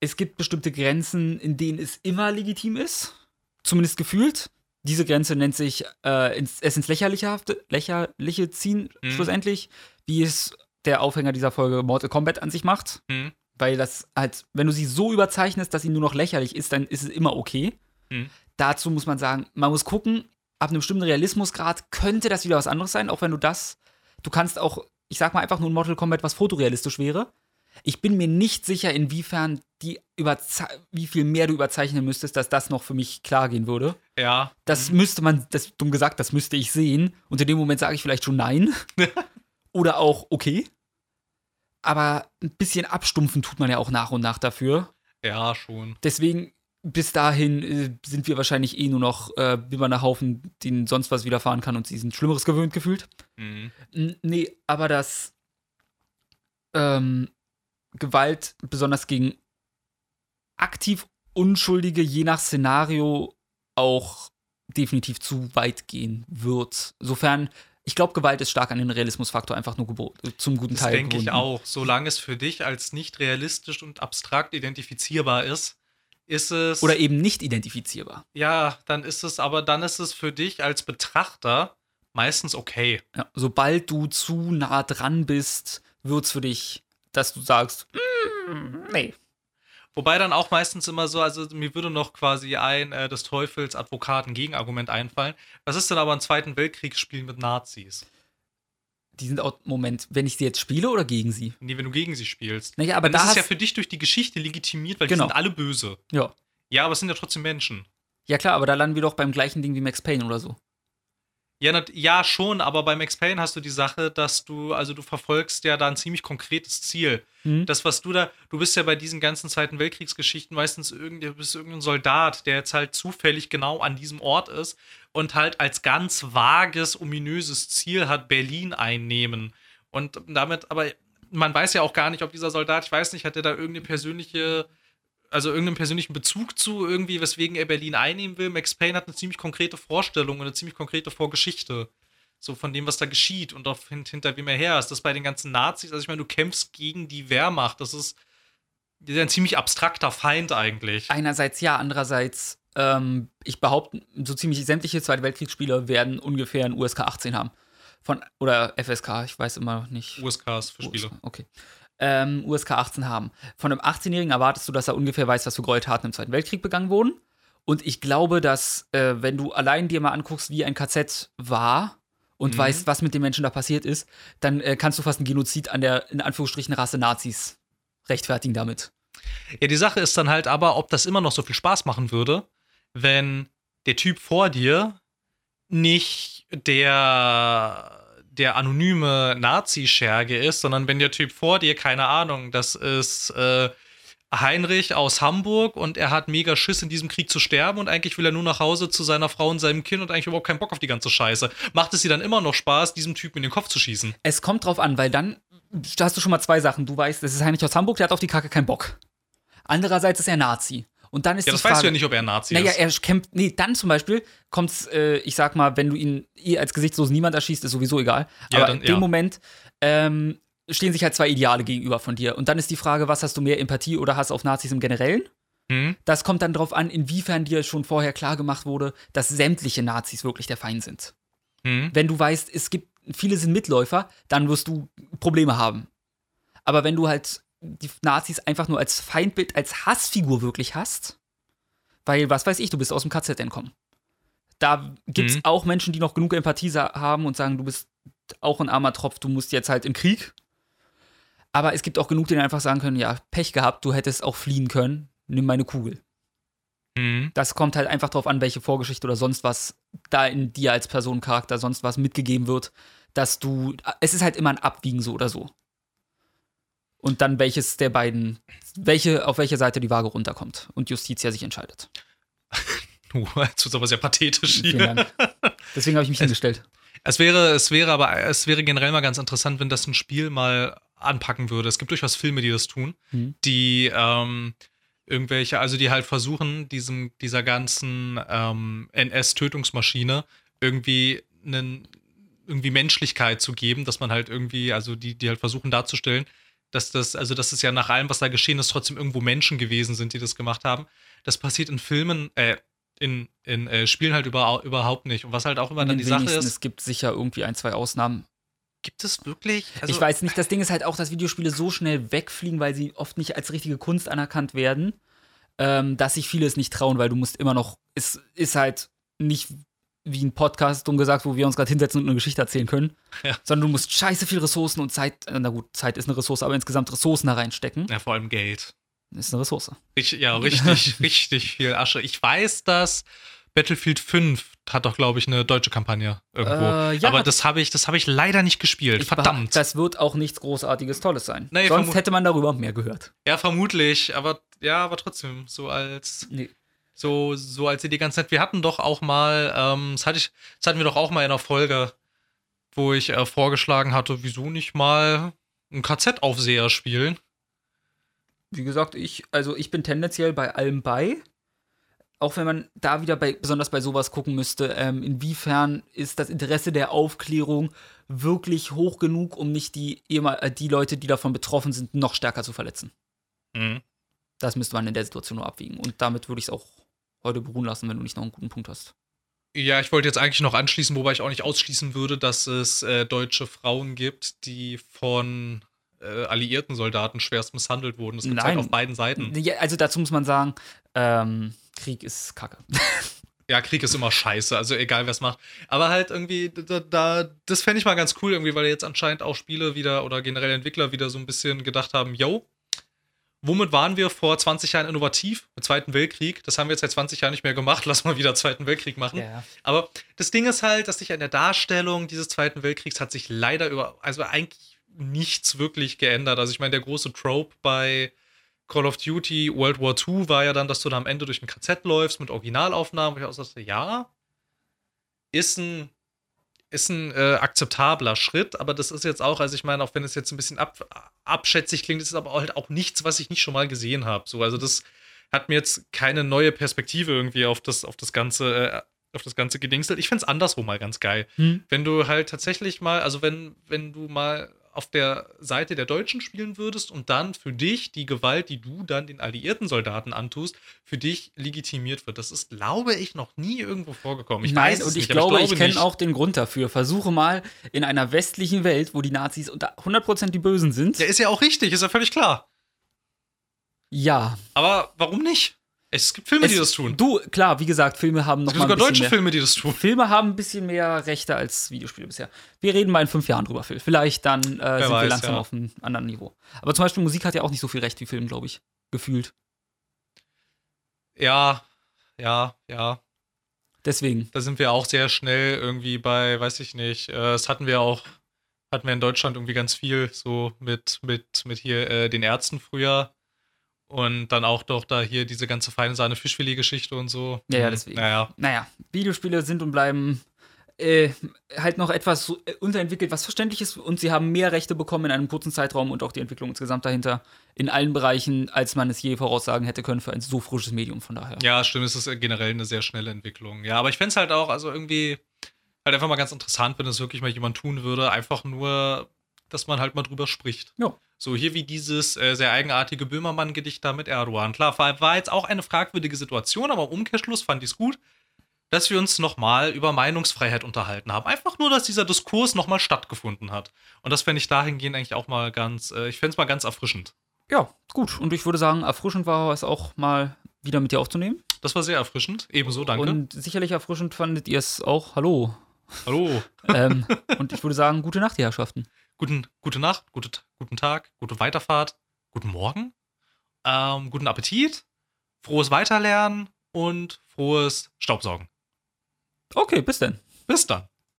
es gibt bestimmte Grenzen, in denen es immer legitim ist, zumindest gefühlt. Diese Grenze nennt sich ins Lächerliche ziehen, schlussendlich, wie es der Aufhänger dieser Folge Mortal Kombat an sich macht. Mhm. Weil das halt, wenn du sie so überzeichnest, dass sie nur noch lächerlich ist, dann ist es immer okay. Mhm. Dazu muss man sagen, man muss gucken, ab einem bestimmten Realismusgrad könnte das wieder was anderes sein, auch wenn du kannst auch, ich sag mal einfach nur in Mortal Kombat, was fotorealistisch wäre. Ich bin mir nicht sicher, inwiefern wie viel mehr du überzeichnen müsstest, dass das noch für mich klar gehen würde. Ja. Das müsste man, dumm gesagt, das müsste ich sehen. Und in dem Moment sage ich vielleicht schon nein. Oder auch okay. Aber ein bisschen abstumpfen tut man ja auch nach und nach dafür. Ja, schon. Deswegen, bis dahin sind wir wahrscheinlich eh nur noch über einen Haufen, denen sonst was widerfahren kann und sie sind Schlimmeres gewöhnt gefühlt. Mhm. Nee, aber das Gewalt, besonders gegen aktiv Unschuldige, je nach Szenario auch definitiv zu weit gehen wird. Insofern, ich glaube, Gewalt ist stark an den Realismusfaktor einfach nur zum guten Teil gebunden. Das denke ich auch. Solange es für dich als nicht realistisch und abstrakt identifizierbar ist, ist es... Oder eben nicht identifizierbar. Ja, dann ist es für dich als Betrachter meistens okay. Ja, sobald du zu nah dran bist, wird's für dich... dass du sagst, nee. Wobei dann auch meistens immer so, also mir würde noch quasi ein des Teufels Advokaten-Gegenargument einfallen. Was ist denn aber ein Zweiten Weltkriegsspiel mit Nazis? Die sind auch, Moment, wenn ich sie jetzt spiele oder gegen sie? Nee, wenn du gegen sie spielst. Naja, aber das ist ja für dich durch die Geschichte legitimiert, weil die sind alle böse. Ja. Ja, aber es sind ja trotzdem Menschen. Ja klar, aber da landen wir doch beim gleichen Ding wie Max Payne oder so. Ja, schon, aber bei Max Payne hast du die Sache, dass du verfolgst ja da ein ziemlich konkretes Ziel. Mhm. Das, was du bist ja bei diesen ganzen Zweiten Weltkriegsgeschichten meistens irgendein Soldat, der jetzt halt zufällig genau an diesem Ort ist und halt als ganz vages, ominöses Ziel hat, Berlin einnehmen. Und damit, aber man weiß ja auch gar nicht, ob dieser Soldat, ich weiß nicht, hat er da irgendeinen persönlichen Bezug zu, irgendwie, weswegen er Berlin einnehmen will. Max Payne hat eine ziemlich konkrete Vorstellung und eine ziemlich konkrete Vorgeschichte. so von dem, was da geschieht und auch hinter wem er her ist. Das bei den ganzen Nazis, also ich meine, du kämpfst gegen die Wehrmacht, das ist ein ziemlich abstrakter Feind eigentlich. Einerseits ja, andererseits, ich behaupte, so ziemlich sämtliche Zweite Weltkriegsspiele werden ungefähr ein USK 18 haben. Oder FSK, ich weiß immer nicht. USK ist für Spiele. Okay. USK 18 haben. Von einem 18-Jährigen erwartest du, dass er ungefähr weiß, was für Gräueltaten im Zweiten Weltkrieg begangen wurden. Und ich glaube, dass, wenn du allein dir mal anguckst, wie ein KZ war und weißt, was mit den Menschen da passiert ist, dann kannst du fast einen Genozid an der, in Anführungsstrichen, Rasse Nazis rechtfertigen damit. Ja, die Sache ist dann halt aber, ob das immer noch so viel Spaß machen würde, wenn der Typ vor dir nicht der anonyme Nazi-Scherge ist, sondern wenn der Typ vor dir, keine Ahnung, das ist Heinrich aus Hamburg und er hat mega Schiss, in diesem Krieg zu sterben und eigentlich will er nur nach Hause zu seiner Frau und seinem Kind und eigentlich überhaupt keinen Bock auf die ganze Scheiße. Macht es dir dann immer noch Spaß, diesem Typen in den Kopf zu schießen? Es kommt drauf an, weil dann hast du schon mal zwei Sachen. Du weißt, das ist Heinrich aus Hamburg, der hat auf die Kacke keinen Bock. Andererseits ist er Nazi. Und dann ist ja, das Frage, weißt du ja nicht, ob er Nazi ist. Naja, er kämpft. Nee, dann zum Beispiel kommt's, ich sag mal, wenn du ihn als gesichtslos niemand erschießt, ist sowieso egal. Ja, aber dann, in dem Moment stehen sich halt zwei Ideale gegenüber von dir. Und dann ist die Frage, was hast du mehr, Empathie oder Hass auf Nazis im Generellen? Mhm. Das kommt dann drauf an, inwiefern dir schon vorher klar gemacht wurde, dass sämtliche Nazis wirklich der Feind sind. Mhm. Wenn du weißt, es gibt, viele sind Mitläufer, dann wirst du Probleme haben. Aber wenn du halt die Nazis einfach nur als Feindbild, als Hassfigur wirklich hast, weil, was weiß ich, du bist aus dem KZ entkommen. Da gibt's auch Menschen, die noch genug Empathie haben und sagen, du bist auch ein armer Tropf, du musst jetzt halt in Krieg. Aber es gibt auch genug, die dann einfach sagen können, ja, Pech gehabt, du hättest auch fliehen können, nimm meine Kugel. Mhm. Das kommt halt einfach drauf an, welche Vorgeschichte oder sonst was da in dir als Personencharakter sonst was mitgegeben wird, dass du, es ist halt immer ein Abwiegen so oder so. Und dann welches der beiden, auf welche Seite die Waage runterkommt und Justitia sich entscheidet. Jetzt wird es aber sehr pathetisch hier. Vielen Dank. Deswegen habe ich mich hingestellt. Es wäre generell mal ganz interessant, wenn das ein Spiel mal anpacken würde. Es gibt durchaus Filme, die das tun, die die halt versuchen, dieser ganzen NS-Tötungsmaschine irgendwie irgendwie Menschlichkeit zu geben, dass man halt irgendwie, also die halt versuchen darzustellen, dass es ja nach allem, was da geschehen ist, trotzdem irgendwo Menschen gewesen sind, die das gemacht haben. Das passiert in Filmen, in Spielen halt überhaupt nicht. Und was halt auch immer dann die Sache ist. Es gibt sicher irgendwie ein, zwei Ausnahmen. Gibt es wirklich? Also, ich weiß nicht, das Ding ist halt auch, dass Videospiele so schnell wegfliegen, weil sie oft nicht als richtige Kunst anerkannt werden, dass sich viele es nicht trauen, weil du musst immer noch, es ist halt nicht wie ein Podcast, umgesagt, wo wir uns gerade hinsetzen und eine Geschichte erzählen können, sondern du musst scheiße viel Ressourcen und Zeit, na gut, Zeit ist eine Ressource, aber insgesamt Ressourcen da reinstecken. Ja, vor allem Geld. Ist eine Ressource. Richtig, richtig viel Asche. Ich weiß, dass Battlefield 5 hat doch, glaube ich, eine deutsche Kampagne irgendwo. Aber das habe ich leider nicht gespielt. Verdammt. Das wird auch nichts Großartiges Tolles sein. Nee, sonst hätte man darüber mehr gehört. Ja, vermutlich. Aber trotzdem, so als... Nee. So als ihr die ganze Zeit, wir hatten doch auch mal, das hatten wir doch auch mal in einer Folge, wo ich vorgeschlagen hatte, wieso nicht mal einen KZ-Aufseher spielen? Wie gesagt, ich bin tendenziell bei allem bei. Auch wenn man da wieder besonders bei sowas gucken müsste, inwiefern ist das Interesse der Aufklärung wirklich hoch genug, um nicht die Leute, die davon betroffen sind, noch stärker zu verletzen? Mhm. Das müsste man in der Situation nur abwiegen. Und damit würde ich es auch heute beruhen lassen, wenn du nicht noch einen guten Punkt hast. Ja, ich wollte jetzt eigentlich noch anschließen, wobei ich auch nicht ausschließen würde, dass es deutsche Frauen gibt, die von alliierten Soldaten schwerst misshandelt wurden. Das gibt es halt auf beiden Seiten. Ja, also dazu muss man sagen, Krieg ist Kacke. Ja, Krieg ist immer scheiße, also egal, wer es macht. Aber halt irgendwie, das fände ich mal ganz cool, irgendwie, weil jetzt anscheinend auch Spiele wieder oder generell Entwickler wieder so ein bisschen gedacht haben, yo, womit waren wir vor 20 Jahren innovativ? Im Zweiten Weltkrieg. Das haben wir jetzt seit 20 Jahren nicht mehr gemacht. Lass mal wieder Zweiten Weltkrieg machen. Yeah. Aber das Ding ist halt, dass sich an der Darstellung dieses Zweiten Weltkriegs hat sich leider eigentlich nichts wirklich geändert. Also ich meine, der große Trope bei Call of Duty World War II war ja dann, dass du da am Ende durch ein KZ läufst mit Originalaufnahmen. Wo ich auch dachte, ja, ist ein akzeptabler Schritt, aber das ist jetzt auch, also ich meine, auch wenn es jetzt ein bisschen abschätzig klingt, ist es aber halt auch nichts, was ich nicht schon mal gesehen habe. So, also das hat mir jetzt keine neue Perspektive irgendwie auf das Ganze auf das ganze gedingstelt. Ich find's andersrum mal ganz geil. Wenn du halt tatsächlich mal, also wenn du mal auf der Seite der Deutschen spielen würdest und dann für dich die Gewalt, die du dann den alliierten Soldaten antust, für dich legitimiert wird. Das ist, glaube ich, noch nie irgendwo vorgekommen. Ich kenne auch den Grund dafür. Versuche mal in einer westlichen Welt, wo die Nazis unter 100% die Bösen sind. Ja, ist ja auch richtig, ist ja völlig klar. Ja. Aber warum nicht? Es gibt Filme, die das tun. Du, klar, wie gesagt, Filme haben noch mal ein bisschen mehr. Es gibt sogar deutsche Filme, die das tun. Filme haben ein bisschen mehr Rechte als Videospiele bisher. Wir reden mal in 5 Jahren drüber, Phil. Vielleicht dann sind wir langsam auf einem anderen Niveau. Aber zum Beispiel Musik hat ja auch nicht so viel Recht wie Film, glaube ich. Gefühlt. Ja. Deswegen. Da sind wir auch sehr schnell irgendwie bei, weiß ich nicht, das hatten wir in Deutschland irgendwie ganz viel so mit hier den Ärzten früher. Und dann auch doch da hier diese ganze feine Sahne Fischfilet-Geschichte und so. Ja, deswegen. Naja, Videospiele sind und bleiben halt noch etwas unterentwickelt, was verständlich ist. Und sie haben mehr Rechte bekommen in einem kurzen Zeitraum und auch die Entwicklung insgesamt dahinter in allen Bereichen, als man es je voraussagen hätte können für ein so frisches Medium, von daher. Ja, stimmt, es ist generell eine sehr schnelle Entwicklung. Ja, aber ich fände es halt auch, also irgendwie halt einfach mal ganz interessant, wenn das wirklich mal jemand tun würde, einfach nur, dass man halt mal drüber spricht. Ja. So, hier wie dieses sehr eigenartige Böhmermann-Gedicht da mit Erdogan. Klar, war jetzt auch eine fragwürdige Situation, aber im Umkehrschluss fand ich es gut, dass wir uns nochmal über Meinungsfreiheit unterhalten haben. Einfach nur, dass dieser Diskurs nochmal stattgefunden hat. Und das fände ich dahingehend eigentlich auch mal ganz, ich fände es mal ganz erfrischend. Ja, gut. Und ich würde sagen, erfrischend war es auch mal wieder mit dir aufzunehmen. Das war sehr erfrischend. Ebenso, danke. Und sicherlich erfrischend fandet ihr es auch. Hallo. Und ich würde sagen, gute Nacht, die Herrschaften. Gute Nacht, guten Tag, gute Weiterfahrt, guten Morgen, guten Appetit, frohes Weiterlernen und frohes Staubsaugen. Okay, bis dann.